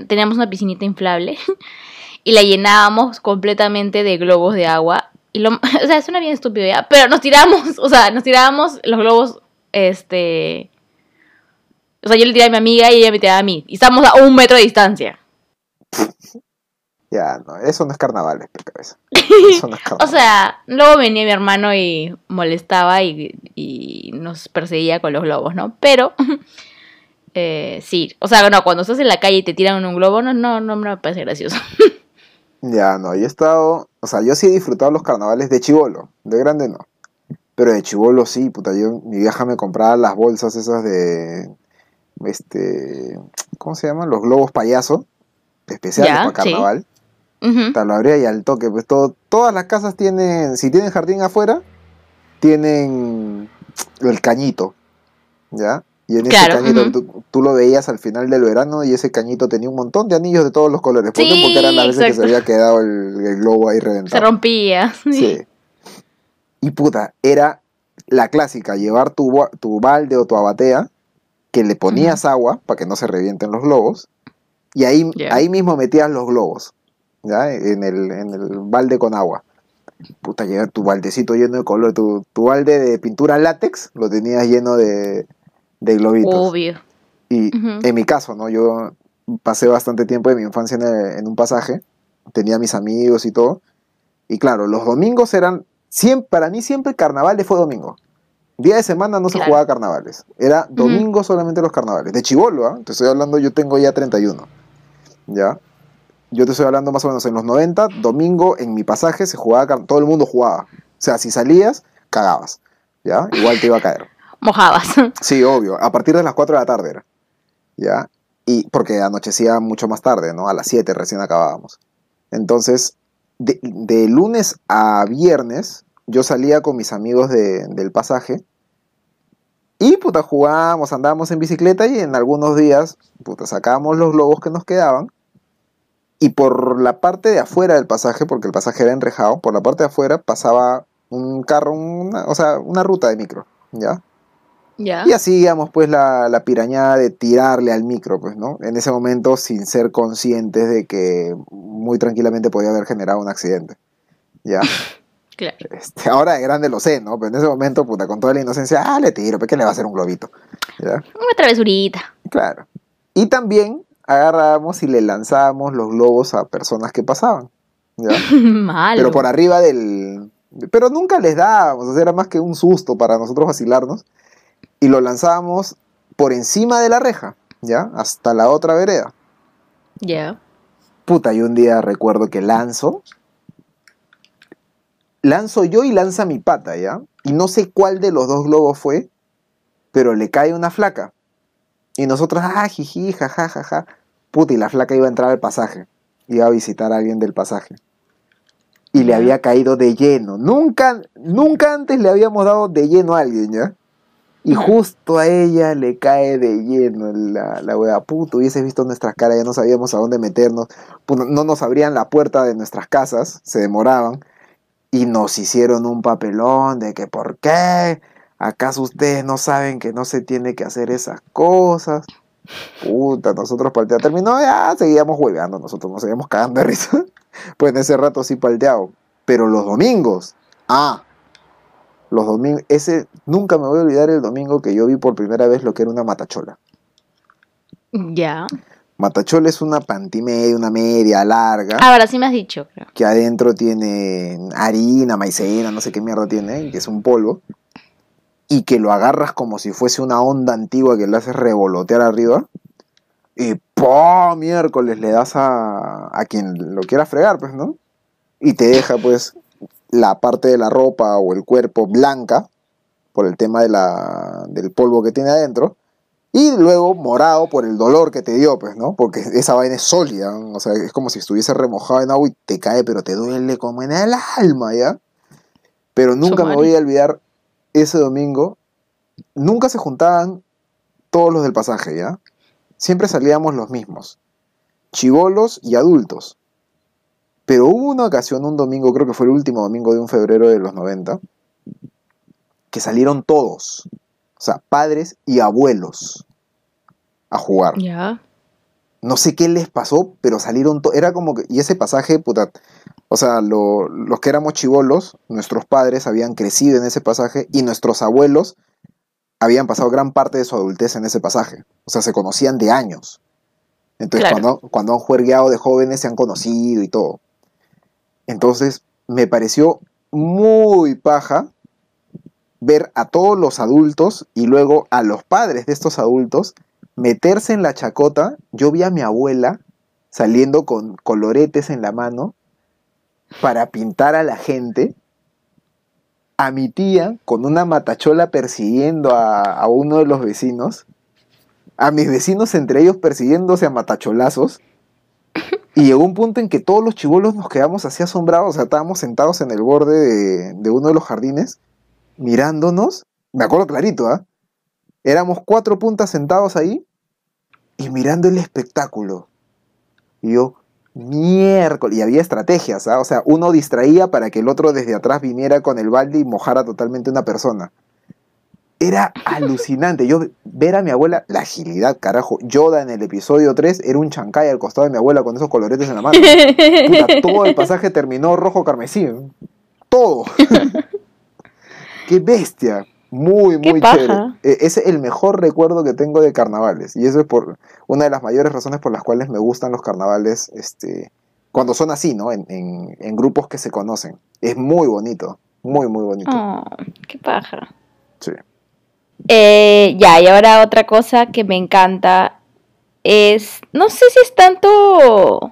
teníamos una piscinita inflable y la llenábamos completamente de globos de agua. Y o sea, suena bien estúpido ya, pero nos tirábamos los globos, o sea, yo le tiré a mi amiga y ella me tiraba a mí, y estábamos a 1 metro de distancia. Ya, no, eso no es carnaval, es cabeza. Eso no es carnaval. O sea, luego venía mi hermano y molestaba y nos perseguía con los globos, ¿no? Pero, sí, o sea, no, cuando estás en la calle y te tiran un globo, no me parece gracioso. Ya, no, yo he estado... O sea, yo sí he disfrutado los carnavales de chibolo. De grande no. Pero de chibolo sí, puta. Mi vieja me compraba las bolsas esas de... ¿Cómo se llaman? Los globos payaso. Especiales para carnaval. Sí. Lo abría y al toque. Pues todas las casas tienen... Si tienen jardín afuera, tienen el cañito. ¿Ya? Y en ese cañito tú lo veías al final del verano y ese cañito tenía un montón de anillos de todos los colores. ¿Por qué? Porque eran las veces que se había quedado el globo ahí reventado. Se rompía. Sí. Y puta, era la clásica, llevar tu balde o tu abatea, que le ponías agua para que no se revienten los globos, y ahí mismo metías los globos, ¿ya? En el balde con agua. Puta, llevar tu baldecito lleno de color, tu balde de pintura látex, lo tenías lleno de globitos. Obvio. Y en mi caso, ¿no? Yo pasé bastante tiempo de mi infancia en un pasaje, tenía a mis amigos y todo, y claro, los domingos eran, siempre, para mí siempre carnavales fue domingo. Día de semana no se jugaba carnavales, era domingo solamente los carnavales, de chibolo, ¿eh? Te estoy hablando, yo tengo ya 31, ¿ya? Yo te estoy hablando más o menos en los 90, domingo en mi pasaje se jugaba, todo el mundo jugaba, o sea, si salías, cagabas, ¿ya? Igual te iba a caer. Mojabas. Sí, obvio, a partir de las 4 de la tarde era, ¿ya? Y porque anochecía mucho más tarde, ¿no? A las 7 recién acabábamos. Entonces, de lunes a viernes, yo salía con mis amigos del pasaje y, puta, jugábamos, andábamos en bicicleta y en algunos días, puta, sacábamos los globos que nos quedaban y por la parte de afuera del pasaje, porque el pasaje era enrejado, por la parte de afuera pasaba un carro, una ruta de micro, ¿ya? Yeah. Y así íbamos pues la pirañada de tirarle al micro, pues, ¿no? En ese momento sin ser conscientes de que muy tranquilamente podía haber generado un accidente, ¿ya? Claro. Ahora de grande lo sé, ¿no? Pero en ese momento, puta, con toda la inocencia, le tiro, ¿qué le va a hacer un globito? ¿Ya? Una travesurita. Claro. Y también agarrábamos y le lanzábamos los globos a personas que pasaban, ¿ya? Malo. Pero por arriba del... Pero nunca les dábamos, era más que un susto para nosotros vacilarnos. Y lo lanzábamos por encima de la reja, ¿ya? Hasta la otra vereda. Ya. Yeah. Puta, y un día recuerdo que lanzo yo y lanza mi pata, ¿ya? Y no sé cuál de los dos globos fue, pero le cae una flaca. Y nosotros, jiji, jajajaja. Puta, y la flaca iba a entrar al pasaje. Iba a visitar a alguien del pasaje. Y le había caído de lleno. Nunca antes le habíamos dado de lleno a alguien, ¿ya? Y justo a ella le cae de lleno la hueá. Puto, hubieses visto nuestras caras, ya no sabíamos a dónde meternos. Puto, no nos abrían la puerta de nuestras casas, se demoraban. Y nos hicieron un papelón de que ¿por qué? ¿Acaso ustedes no saben que no se tiene que hacer esas cosas? Puta, nosotros palteamos. Terminó, ya seguíamos hueveando nosotros, nos seguíamos cagando de risa. Pues en ese rato sí palteado. Pero los domingos, los domingos, ese, nunca me voy a olvidar el domingo que yo vi por primera vez lo que era una matachola. Ya. Matachola es una pantimedia, una media larga. Ahora sí me has dicho, creo. Que adentro tiene harina, maicena, no sé qué mierda tiene, que es un polvo. Y que lo agarras como si fuese una onda antigua que le haces revolotear arriba. Y ¡pum! Miércoles le das a quien lo quiera fregar, pues, ¿no? Y te deja, pues... la parte de la ropa o el cuerpo blanca por el tema del polvo que tiene adentro y luego morado por el dolor que te dio, pues, ¿no? Porque esa vaina es sólida, ¿no? O sea, es como si estuviese remojado en agua y te cae, pero te duele como en el alma, ¿ya? Pero nunca me voy a olvidar ese domingo. Nunca se juntaban todos los del pasaje, ¿ya? Siempre salíamos los mismos, chibolos y adultos. Pero hubo una ocasión, un domingo, creo que fue el último domingo de un febrero de los 90, que salieron todos, o sea, padres y abuelos, a jugar. Yeah. No sé qué les pasó, pero salieron todos. Era como que, y ese pasaje, puta, o sea, los que éramos chibolos, nuestros padres habían crecido en ese pasaje y nuestros abuelos habían pasado gran parte de su adultez en ese pasaje. O sea, se conocían de años. Entonces, claro. cuando han juergueado de jóvenes, se han conocido y todo. Entonces, me pareció muy paja ver a todos los adultos y luego a los padres de estos adultos meterse en la chacota. Yo vi a mi abuela saliendo con coloretes en la mano para pintar a la gente. A mi tía con una matachola persiguiendo a uno de los vecinos. A mis vecinos entre ellos persiguiéndose a matacholazos. Y llegó un punto en que todos los chibolos nos quedamos así asombrados. O sea, estábamos sentados en el borde de uno de los jardines, mirándonos. Me acuerdo clarito, ¿ah? Éramos 4 puntas sentados ahí y mirando el espectáculo. Y yo, miércoles. Y había estrategias, ¿ah? O sea, uno distraía para que el otro desde atrás viniera con el balde y mojara totalmente una persona. Era alucinante. Yo ver a mi abuela, la agilidad, carajo. Yoda en el episodio 3 era un chancay al costado de mi abuela con esos coloretes en la mano. Puta, todo el pasaje terminó rojo carmesí. Todo. ¡Qué bestia! Muy, muy chévere. Es el mejor recuerdo que tengo de carnavales. Y eso es por una de las mayores razones por las cuales me gustan los carnavales, cuando son así, ¿no? En grupos que se conocen. Es muy bonito. Muy, muy bonito. Oh, qué paja. Sí. Y ahora otra cosa que me encanta es... No sé si es tanto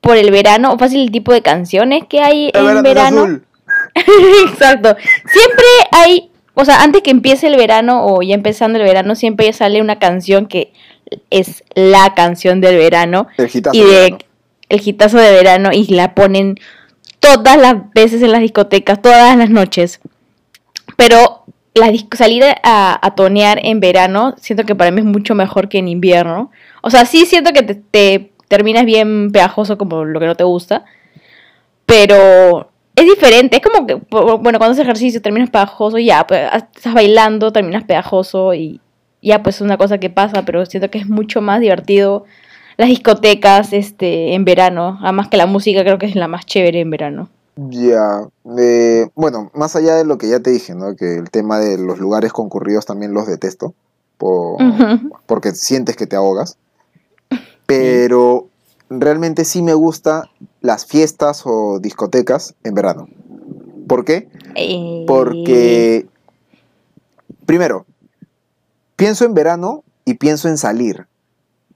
por el verano o fácil el tipo de canciones que hay en verano. Exacto. Siempre hay... O sea, antes que empiece el verano o ya empezando el verano, siempre sale una canción que es la canción del verano. El hitazo de verano. El hitazo de verano, y la ponen todas las veces en las discotecas, todas las noches. Pero la salir a tonear en verano, siento que para mí es mucho mejor que en invierno. O sea, sí siento que te terminas bien pegajoso como lo que no te gusta, pero... Es diferente, es como que, bueno, cuando haces ejercicio terminas pegajoso y ya, pues, estás bailando, terminas pegajoso y ya, pues, es una cosa que pasa, pero siento que es mucho más divertido las discotecas en verano, además que la música creo que es la más chévere en verano. Ya, bueno, más allá de lo que ya te dije, ¿no? Que el tema de los lugares concurridos también los detesto, porque sientes que te ahogas, pero... Realmente sí me gusta las fiestas o discotecas en verano. ¿Por qué? Porque, primero, pienso en verano y pienso en salir.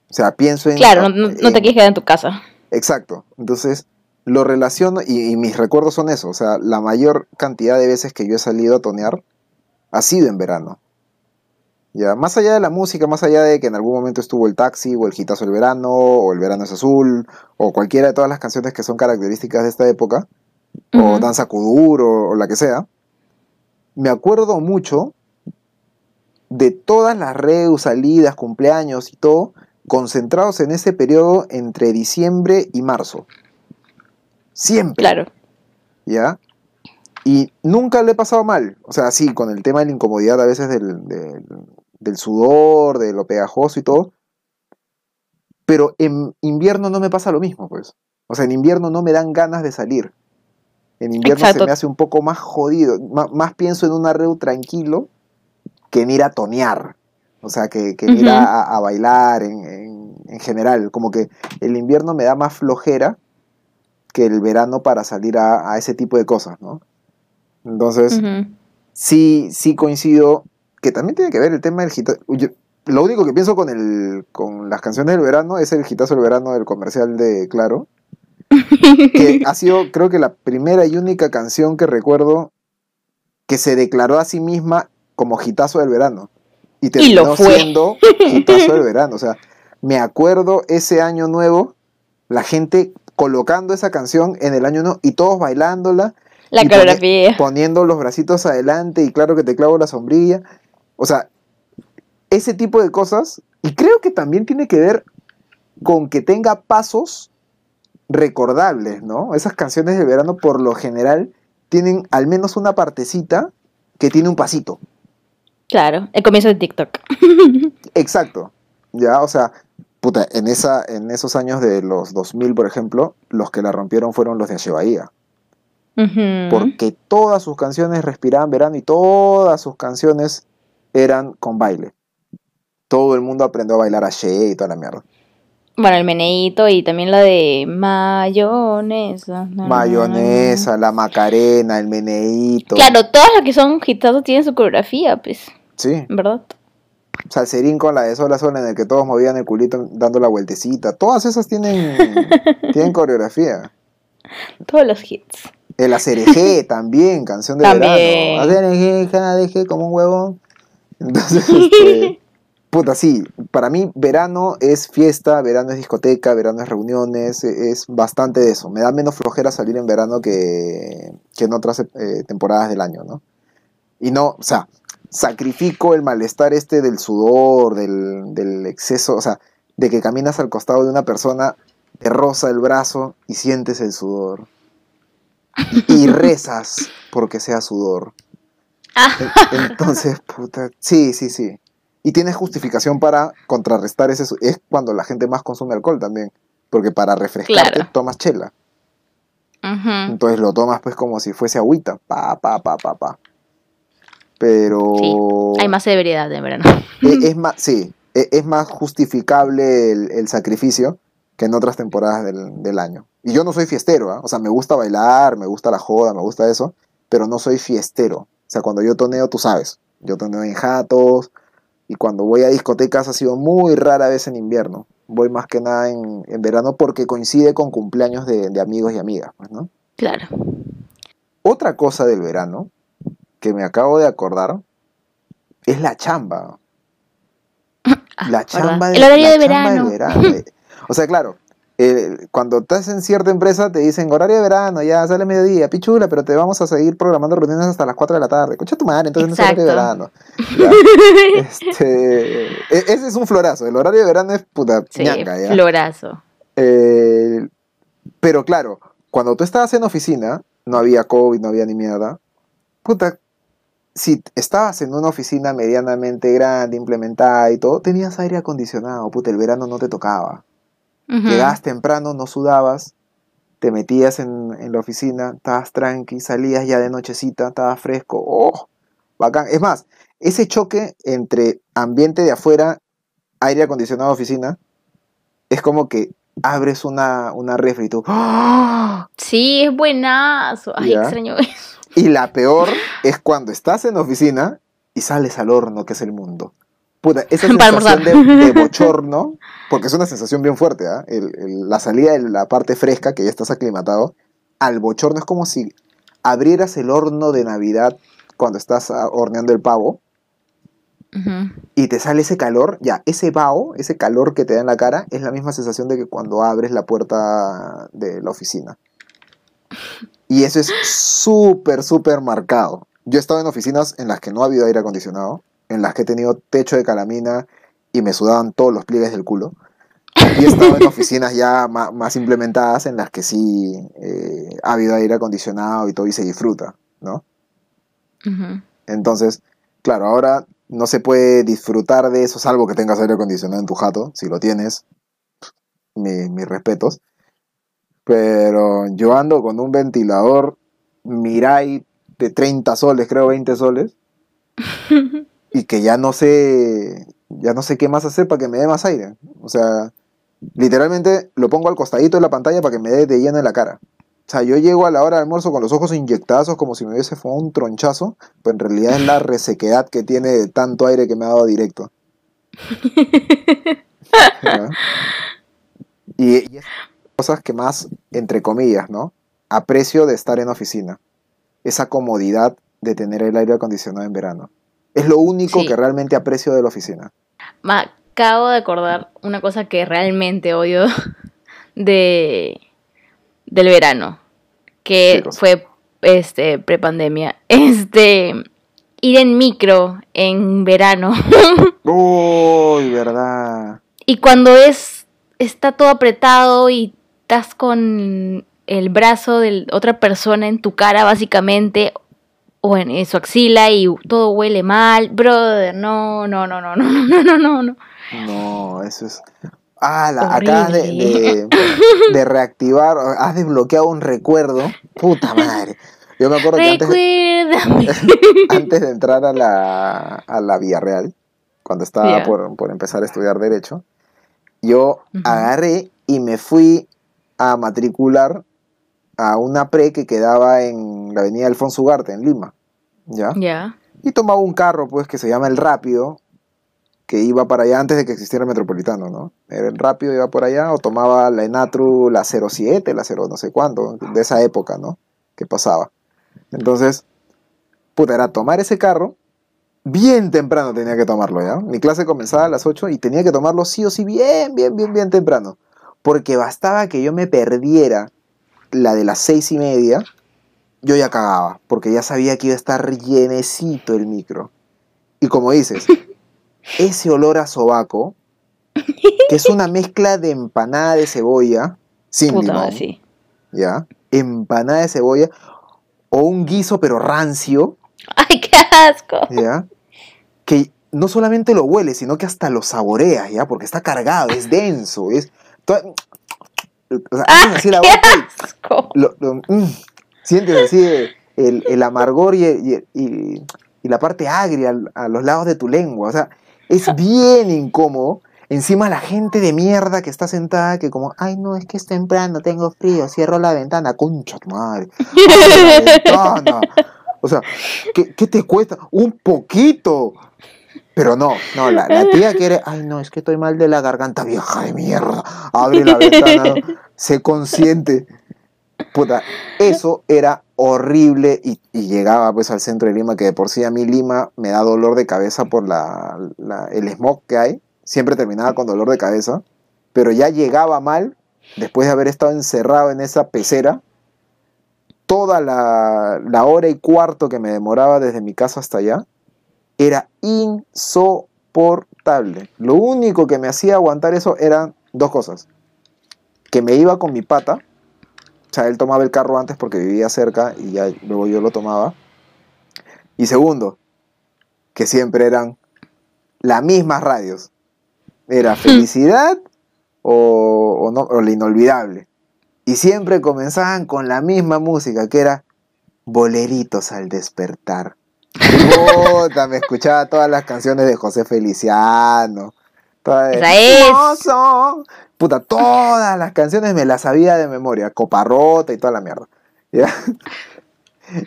O sea, pienso en... Claro, no te quieres quedar en tu casa. Exacto. Entonces, lo relaciono y mis recuerdos son eso. O sea, la mayor cantidad de veces que yo he salido a tonear ha sido en verano. Ya, más allá de la música, más allá de que en algún momento estuvo el taxi, o el hitazo del verano, o el verano es azul, o cualquiera de todas las canciones que son características de esta época, o danza kudur, o la que sea, me acuerdo mucho de todas las reuniones, salidas, cumpleaños y todo, concentrados en ese periodo entre diciembre y marzo. Siempre. Claro. ¿Ya? Y nunca le he pasado mal. O sea, sí, con el tema de la incomodidad a veces del sudor, de lo pegajoso y todo. Pero en invierno no me pasa lo mismo, pues. O sea, en invierno no me dan ganas de salir. En invierno Exacto. Se me hace un poco más jodido. Más pienso en un arreo tranquilo que en ir a tonear. O sea, que en ir a bailar en general. Como que el invierno me da más flojera que el verano para salir a ese tipo de cosas, ¿no? Entonces, sí coincido que también tiene que ver el tema del hitazo. Lo único que pienso con las canciones del verano es el hitazo del verano del comercial de Claro, que ha sido, creo que, la primera y única canción que recuerdo que se declaró a sí misma como hitazo del verano. Y terminó siendo hitazo del verano. O sea, me acuerdo ese año nuevo, la gente colocando esa canción en el año nuevo y todos bailándola. La coreografía. Poniendo los bracitos adelante y claro que te clavo la sombrilla. O sea, ese tipo de cosas. Y creo que también tiene que ver con que tenga pasos recordables, ¿no? Esas canciones de verano por lo general tienen al menos una partecita que tiene un pasito. Claro, el comienzo de TikTok. Exacto. Ya, o sea, puta, en esos años de los 2000, por ejemplo, los que la rompieron fueron los de Achevaía. Porque todas sus canciones respiraban verano y todas sus canciones eran con baile. Todo el mundo aprendió a bailar a She y toda la mierda. Bueno, el meneíto y también la de mayonesa. Mayonesa, la Macarena, el meneíto. Claro, todas las que son hitazos tienen su coreografía, pues. Sí. ¿Verdad? Salserín con la de sola sola en el que todos movían el culito dando la vueltecita. Todas esas tienen coreografía. Todos los hits. El acerejé también, canción de verano. Acerejé, dejé como un huevón. Entonces, puta, sí. Para mí, verano es fiesta, verano es discoteca, verano es reuniones. Es bastante de eso. Me da menos flojera salir en verano que en otras temporadas del año, ¿no? Y no, o sea, sacrifico el malestar del sudor, del exceso, o sea, de que caminas al costado de una persona, te roza el brazo y sientes el sudor. Y rezas porque sea sudor. Entonces, puta, sí. Y tienes justificación para contrarrestar ese es cuando la gente más consume alcohol también, porque para refrescarte tomas chela. Entonces lo tomas pues como si fuese agüita, pa pa pa pa pa. Pero... sí, hay más severidad en verano. Es más, sí, es más justificable el sacrificio que en otras temporadas del año. Y yo no soy fiestero, ¿eh? O sea, me gusta bailar, me gusta la joda, me gusta eso, pero no soy fiestero. O sea, cuando yo toneo, tú sabes, yo toneo en jatos, y cuando voy a discotecas ha sido muy rara vez en invierno. Voy más que nada en verano porque coincide con cumpleaños de amigos y amigas, ¿no? Claro. Otra cosa del verano que me acabo de acordar es la chamba. La chamba, el horario de verano. O sea, claro, cuando estás en cierta empresa te dicen horario de verano, ya sale mediodía, pichula, pero te vamos a seguir programando reuniones hasta las 4 de la tarde. Concha tu madre, entonces exacto, no es horario de verano. Ese es un florazo. El horario de verano es puta ñaca, sí, ya. Florazo. Pero claro, cuando tú estabas en oficina, no había COVID, no había ni mierda. Puta, si estabas en una oficina medianamente grande, implementada y todo, tenías aire acondicionado, puta, el verano no te tocaba. Uh-huh. Llegabas temprano, no sudabas, te metías en la oficina, estabas tranqui, salías ya de nochecita, estabas fresco, ¡oh! Bacán. Es más, ese choque entre ambiente de afuera, aire acondicionado, oficina, es como que abres una refri y tú, ¡oh! Sí, es buenazo. Ay, ¿ya? Extraño eso. Y la peor es cuando estás en oficina y sales al horno, que es el mundo. Puta, esa sensación de bochorno, porque es una sensación bien fuerte, ¿eh? La salida de la parte fresca, que ya estás aclimatado, al bochorno es como si abrieras el horno de Navidad cuando estás horneando el pavo, uh-huh, y te sale ese calor, ya, ese vaho, ese calor que te da en la cara, es la misma sensación de que cuando abres la puerta de la oficina. Y eso es súper, súper marcado. Yo he estado en oficinas en las que no ha habido aire acondicionado, en las que he tenido techo de calamina y me sudaban todos los pliegues del culo. Y he estado en oficinas ya más implementadas en las que sí ha habido aire acondicionado y todo y se disfruta, ¿no? Uh-huh. Entonces, claro, ahora no se puede disfrutar de eso, salvo que tengas aire acondicionado en tu jato. Si lo tienes, mis respetos. Pero yo ando con un ventilador Mirai de 30 soles, creo 20 soles. Y que ya no sé qué más hacer para que me dé más aire. O sea, literalmente lo pongo al costadito de la pantalla para que me dé de lleno en la cara. O sea, yo llego a la hora de almuerzo con los ojos inyectazos como si me hubiese fumado un tronchazo, pero en realidad es la resequedad que tiene de tanto aire que me ha dado directo. Y es cosas que más, entre comillas, ¿no?, aprecio de estar en oficina. Esa comodidad de tener el aire acondicionado en verano. Es lo único sí que realmente aprecio de la oficina. Me acabo de acordar una cosa que realmente odio del verano, que fue prepandemia. Ir en micro en verano. Uy, verdad. Y cuando está todo apretado y estás con el brazo de otra persona en tu cara, básicamente, o en su axila, y todo huele mal. Brother, no. No, eso es... Ah, acabas de reactivar, has desbloqueado un recuerdo. Puta madre. Yo me acuerdo que antes de entrar a la Villarreal, cuando estaba por empezar a estudiar Derecho, yo agarré y me fui a matricular a una pre que quedaba en la avenida Alfonso Ugarte, en Lima, ¿ya? Yeah. Y tomaba un carro, pues, que se llama El Rápido, que iba para allá antes de que existiera el Metropolitano, ¿no? Era El Rápido, iba por allá, o tomaba la Enatru, la 07, la 0 no sé cuándo, de esa época, ¿no?, que pasaba. Entonces, puta, era tomar ese carro, bien temprano tenía que tomarlo, ¿ya? Mi clase comenzaba a las 8 y tenía que tomarlo sí o sí bien temprano, porque bastaba que yo me perdiera la de las 6:30, yo ya cagaba, porque ya sabía que iba a estar llenecito el micro. Y como dices, ese olor a sobaco, que es una mezcla de empanada de cebolla, sin puta, limón, sí, ¿ya? Empanada de cebolla, o un guiso pero rancio. ¡Ay, qué asco! ¿Ya? Que no solamente lo hueles, sino que hasta lo saboreas, ¿ya? Porque está cargado, es denso, es... O sea, ah, así la boca, ¡qué asco! Sientes así el amargor y y la parte agria a los lados de tu lengua. O sea, es bien incómodo. Encima la gente de mierda que está sentada, que como, ay, no, es que es temprano, tengo frío, cierro la ventana, concha tu madre, abre la ventana. O sea, ¿qué te cuesta? Un poquito. Pero no, la tía quiere, ay, no, es que estoy mal de la garganta, vieja de mierda, abre la ventana, ¿no? Sé consciente. Puta, eso era horrible y llegaba pues al centro de Lima, que de por sí a mí Lima me da dolor de cabeza por el smog que hay. Siempre terminaba con dolor de cabeza, pero ya llegaba mal, después de haber estado encerrado en esa pecera, toda la hora y cuarto que me demoraba desde mi casa hasta allá, era insoportable. Lo único que me hacía aguantar eso eran dos cosas. Que me iba con mi pata, o sea, él tomaba el carro antes porque vivía cerca y ya luego yo lo tomaba. Y segundo, que siempre eran las mismas radios. Era Felicidad o La Inolvidable. Y siempre comenzaban con la misma música, que era Boleritos al Despertar. Puta, me escuchaba todas las canciones de José Feliciano. Esa es. Puta, todas las canciones me las sabía de memoria. Coparrota y toda la mierda. ¿Ya?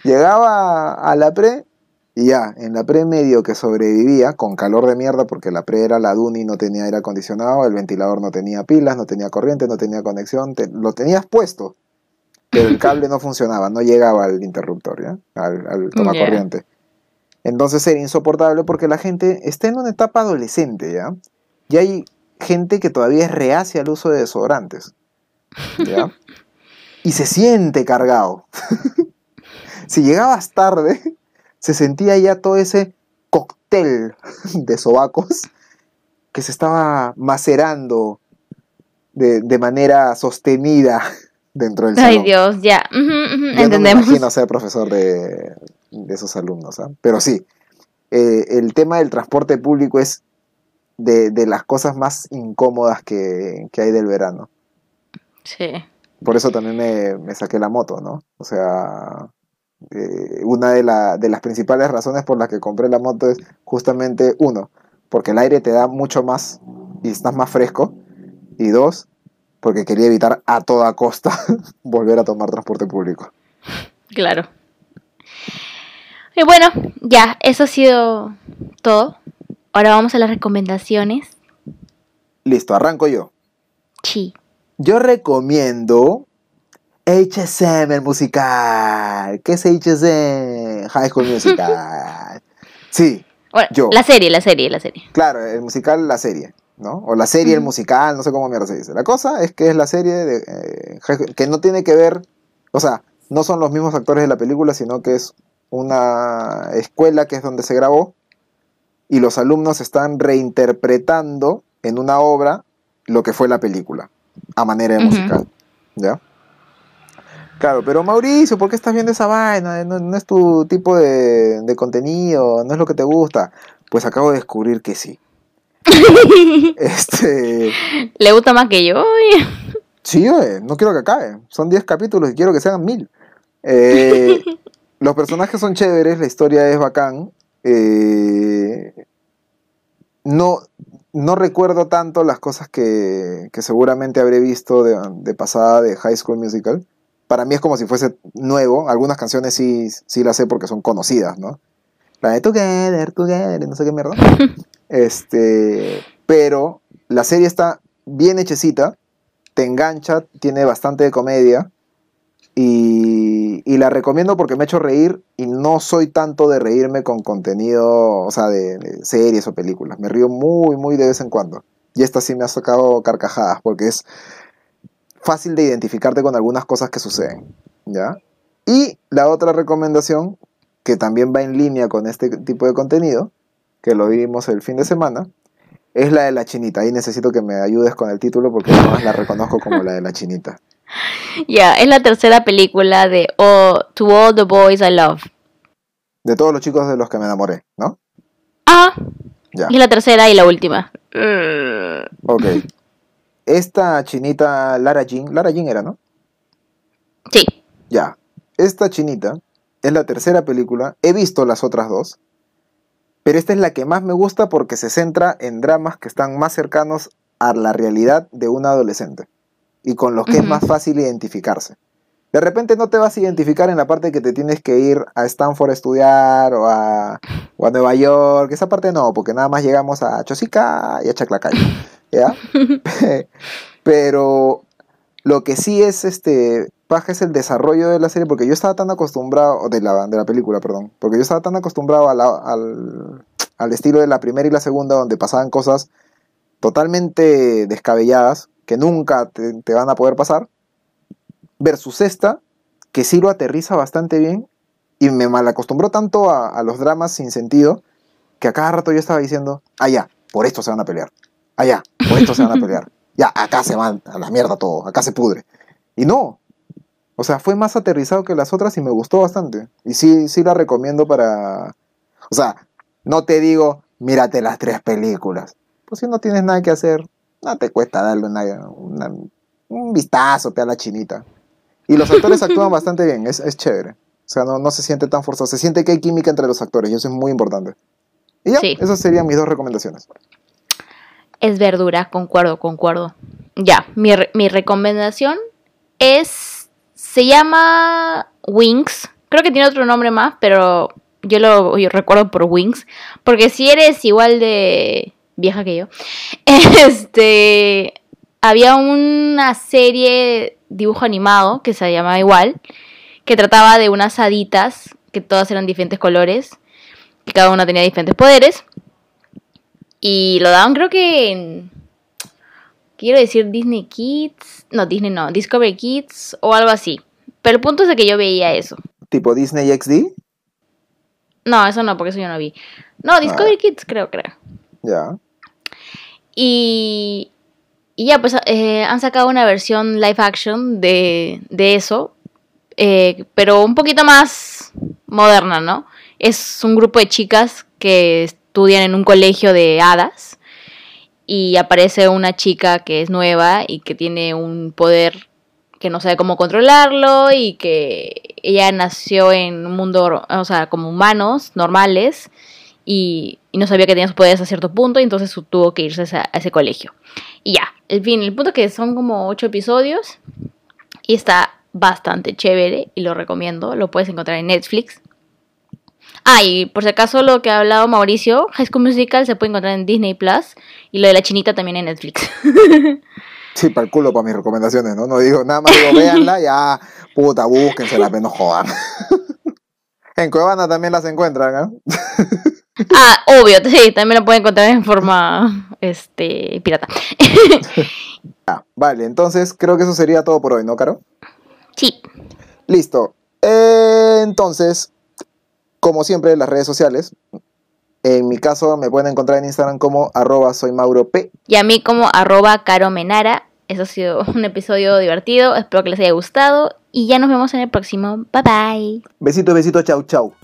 Llegaba a la pre... Y ya, en la pre medio que sobrevivía, con calor de mierda, porque la pre era la Duni, no tenía aire acondicionado, el ventilador no tenía pilas, no tenía corriente, no tenía conexión, lo tenías puesto, pero el cable no funcionaba, no llegaba al interruptor, ¿ya? Al tomacorriente. Yeah. Entonces era insoportable porque la gente está en una etapa adolescente, ¿ya? Y hay gente que todavía es reacia al uso de desodorantes, ¿ya? Y se siente cargado. Si llegabas tarde... se sentía ya todo ese cóctel de sobacos que se estaba macerando de manera sostenida dentro del salón. Ay, Dios, ya. Ya entendemos. No me imagino ser profesor de esos alumnos, ¿eh? Pero sí, el tema del transporte público es de las cosas más incómodas que hay del verano. Sí. Por eso también me saqué la moto, ¿no? O sea... una de las principales razones por las que compré la moto es justamente, uno, porque el aire te da mucho más y estás más fresco, y dos, porque quería evitar a toda costa volver a tomar transporte público. Claro. Y bueno, ya, eso ha sido todo. Ahora vamos a las recomendaciones. Listo, arranco yo. Sí. Yo recomiendo... HSM, el musical. ¿Qué es HSM? High School Musical. Sí, bueno, yo. La serie. Claro, el musical, la serie, ¿no? O la serie, el musical, no sé cómo mierda se dice. La cosa es que es la serie de que no tiene que ver, o sea, no son los mismos actores de la película, sino que es una escuela que es donde se grabó y los alumnos están reinterpretando en una obra lo que fue la película, a manera de musical, ¿ya? Claro, pero Mauricio, ¿por qué estás viendo esa vaina? No es tu tipo de contenido, no es lo que te gusta. Pues acabo de descubrir que sí. ¿Le gusta más que yo? Sí, no quiero que acabe. Son 10 capítulos y quiero que sean 1000. Los personajes son chéveres, la historia es bacán. No recuerdo tanto las cosas que seguramente habré visto de pasada de High School Musical. Para mí es como si fuese nuevo. Algunas canciones sí las sé porque son conocidas, ¿no? La de Together, no sé qué mierda. Pero la serie está bien hechecita. Te engancha, tiene bastante de comedia. Y la recomiendo porque me ha hecho reír. Y no soy tanto de reírme con contenido, o sea, de series o películas. Me río muy, muy de vez en cuando. Y esta sí me ha sacado carcajadas porque es... fácil de identificarte con algunas cosas que suceden, ¿ya? Y la otra recomendación, que también va en línea con este tipo de contenido, que lo vimos el fin de semana, es la de la chinita. Ahí necesito que me ayudes con el título porque nada más la reconozco como la de la chinita. Ya, es la tercera película de To All the Boys I Love. De todos los chicos de los que me enamoré, ¿no? Ah, ya. Y la tercera y la última. Ok. Esta chinita, Lara Jean era, ¿no? Sí. Ya. Esta chinita es la tercera película. He visto las otras dos. pero esta es la que más me gusta porque se centra en dramas que están más cercanos a la realidad de un adolescente y con los que es más fácil identificarse. De repente no te vas a identificar en la parte que te tienes que ir a Stanford a estudiar o a Nueva York. Esa parte no, porque nada más llegamos a Chosica y a Chaclacayo, ¿ya? Pero lo que sí es paja es el desarrollo de la serie, porque yo estaba tan acostumbrado, de la película, perdón, porque yo estaba tan acostumbrado al estilo de la primera y la segunda, donde pasaban cosas totalmente descabelladas que nunca te van a poder pasar, versus esta, que sí lo aterriza bastante bien, y me malacostumbró tanto a los dramas sin sentido, que a cada rato yo estaba diciendo, allá, por esto se van a pelear, allá, por esto se van a pelear, ya, acá se van a la mierda todo, acá se pudre. Y no, o sea, fue más aterrizado que las otras y me gustó bastante. Y sí, sí la recomiendo para... O sea, no te digo, mírate las 3 películas. Pues si no tienes nada que hacer, no te cuesta darle un vistazo a la chinita. Y los actores actúan bastante bien, es chévere. O sea, no se siente tan forzado. Se siente que hay química entre los actores y eso es muy importante. Y ya, sí. Esas serían mis 2 recomendaciones. Es verdura, concuerdo. Ya, mi recomendación es... Se llama Winx. Creo que tiene otro nombre más, pero yo lo recuerdo por Winx. Porque si eres igual de vieja que yo. Había una serie dibujo animado que se llamaba igual, que trataba de unas haditas que todas eran diferentes colores y cada una tenía diferentes poderes, y lo daban creo que en, quiero decir, Discovery Kids o algo así, pero el punto es de que yo veía eso. ¿Tipo Disney XD? No, eso no, porque eso yo no vi. No, Discovery Kids creo. Ya. Y ya, pues han sacado una versión live action de eso, pero un poquito más moderna, ¿no? Es un grupo de chicas que estudian en un colegio de hadas y aparece una chica que es nueva y que tiene un poder que no sabe cómo controlarlo y que ella nació en un mundo, o sea, como humanos normales y no sabía que tenía sus poderes a cierto punto y entonces tuvo que irse a ese colegio. Y ya, en fin, el punto es que son como 8 episodios y está bastante chévere y lo recomiendo, lo puedes encontrar en Netflix. Ah, y por si acaso lo que ha hablado Mauricio, High School Musical se puede encontrar en Disney Plus y lo de la chinita también en Netflix. Sí, para el culo para mis recomendaciones, ¿no? No digo nada más, digo, véanla, ya, puta, búsquensela, pero no jodan. En Cuevana también las encuentran, ¿eh? Ah, obvio, sí, también lo pueden encontrar en forma pirata. Vale, entonces creo que eso sería todo por hoy, ¿no, Caro? Sí. Listo. Entonces, como siempre, las redes sociales. En mi caso, me pueden encontrar en Instagram como @soymaurop. Y a mí como @caromenara. Eso ha sido un episodio divertido. Espero que les haya gustado. Y ya nos vemos en el próximo. Bye bye. Besitos, chau.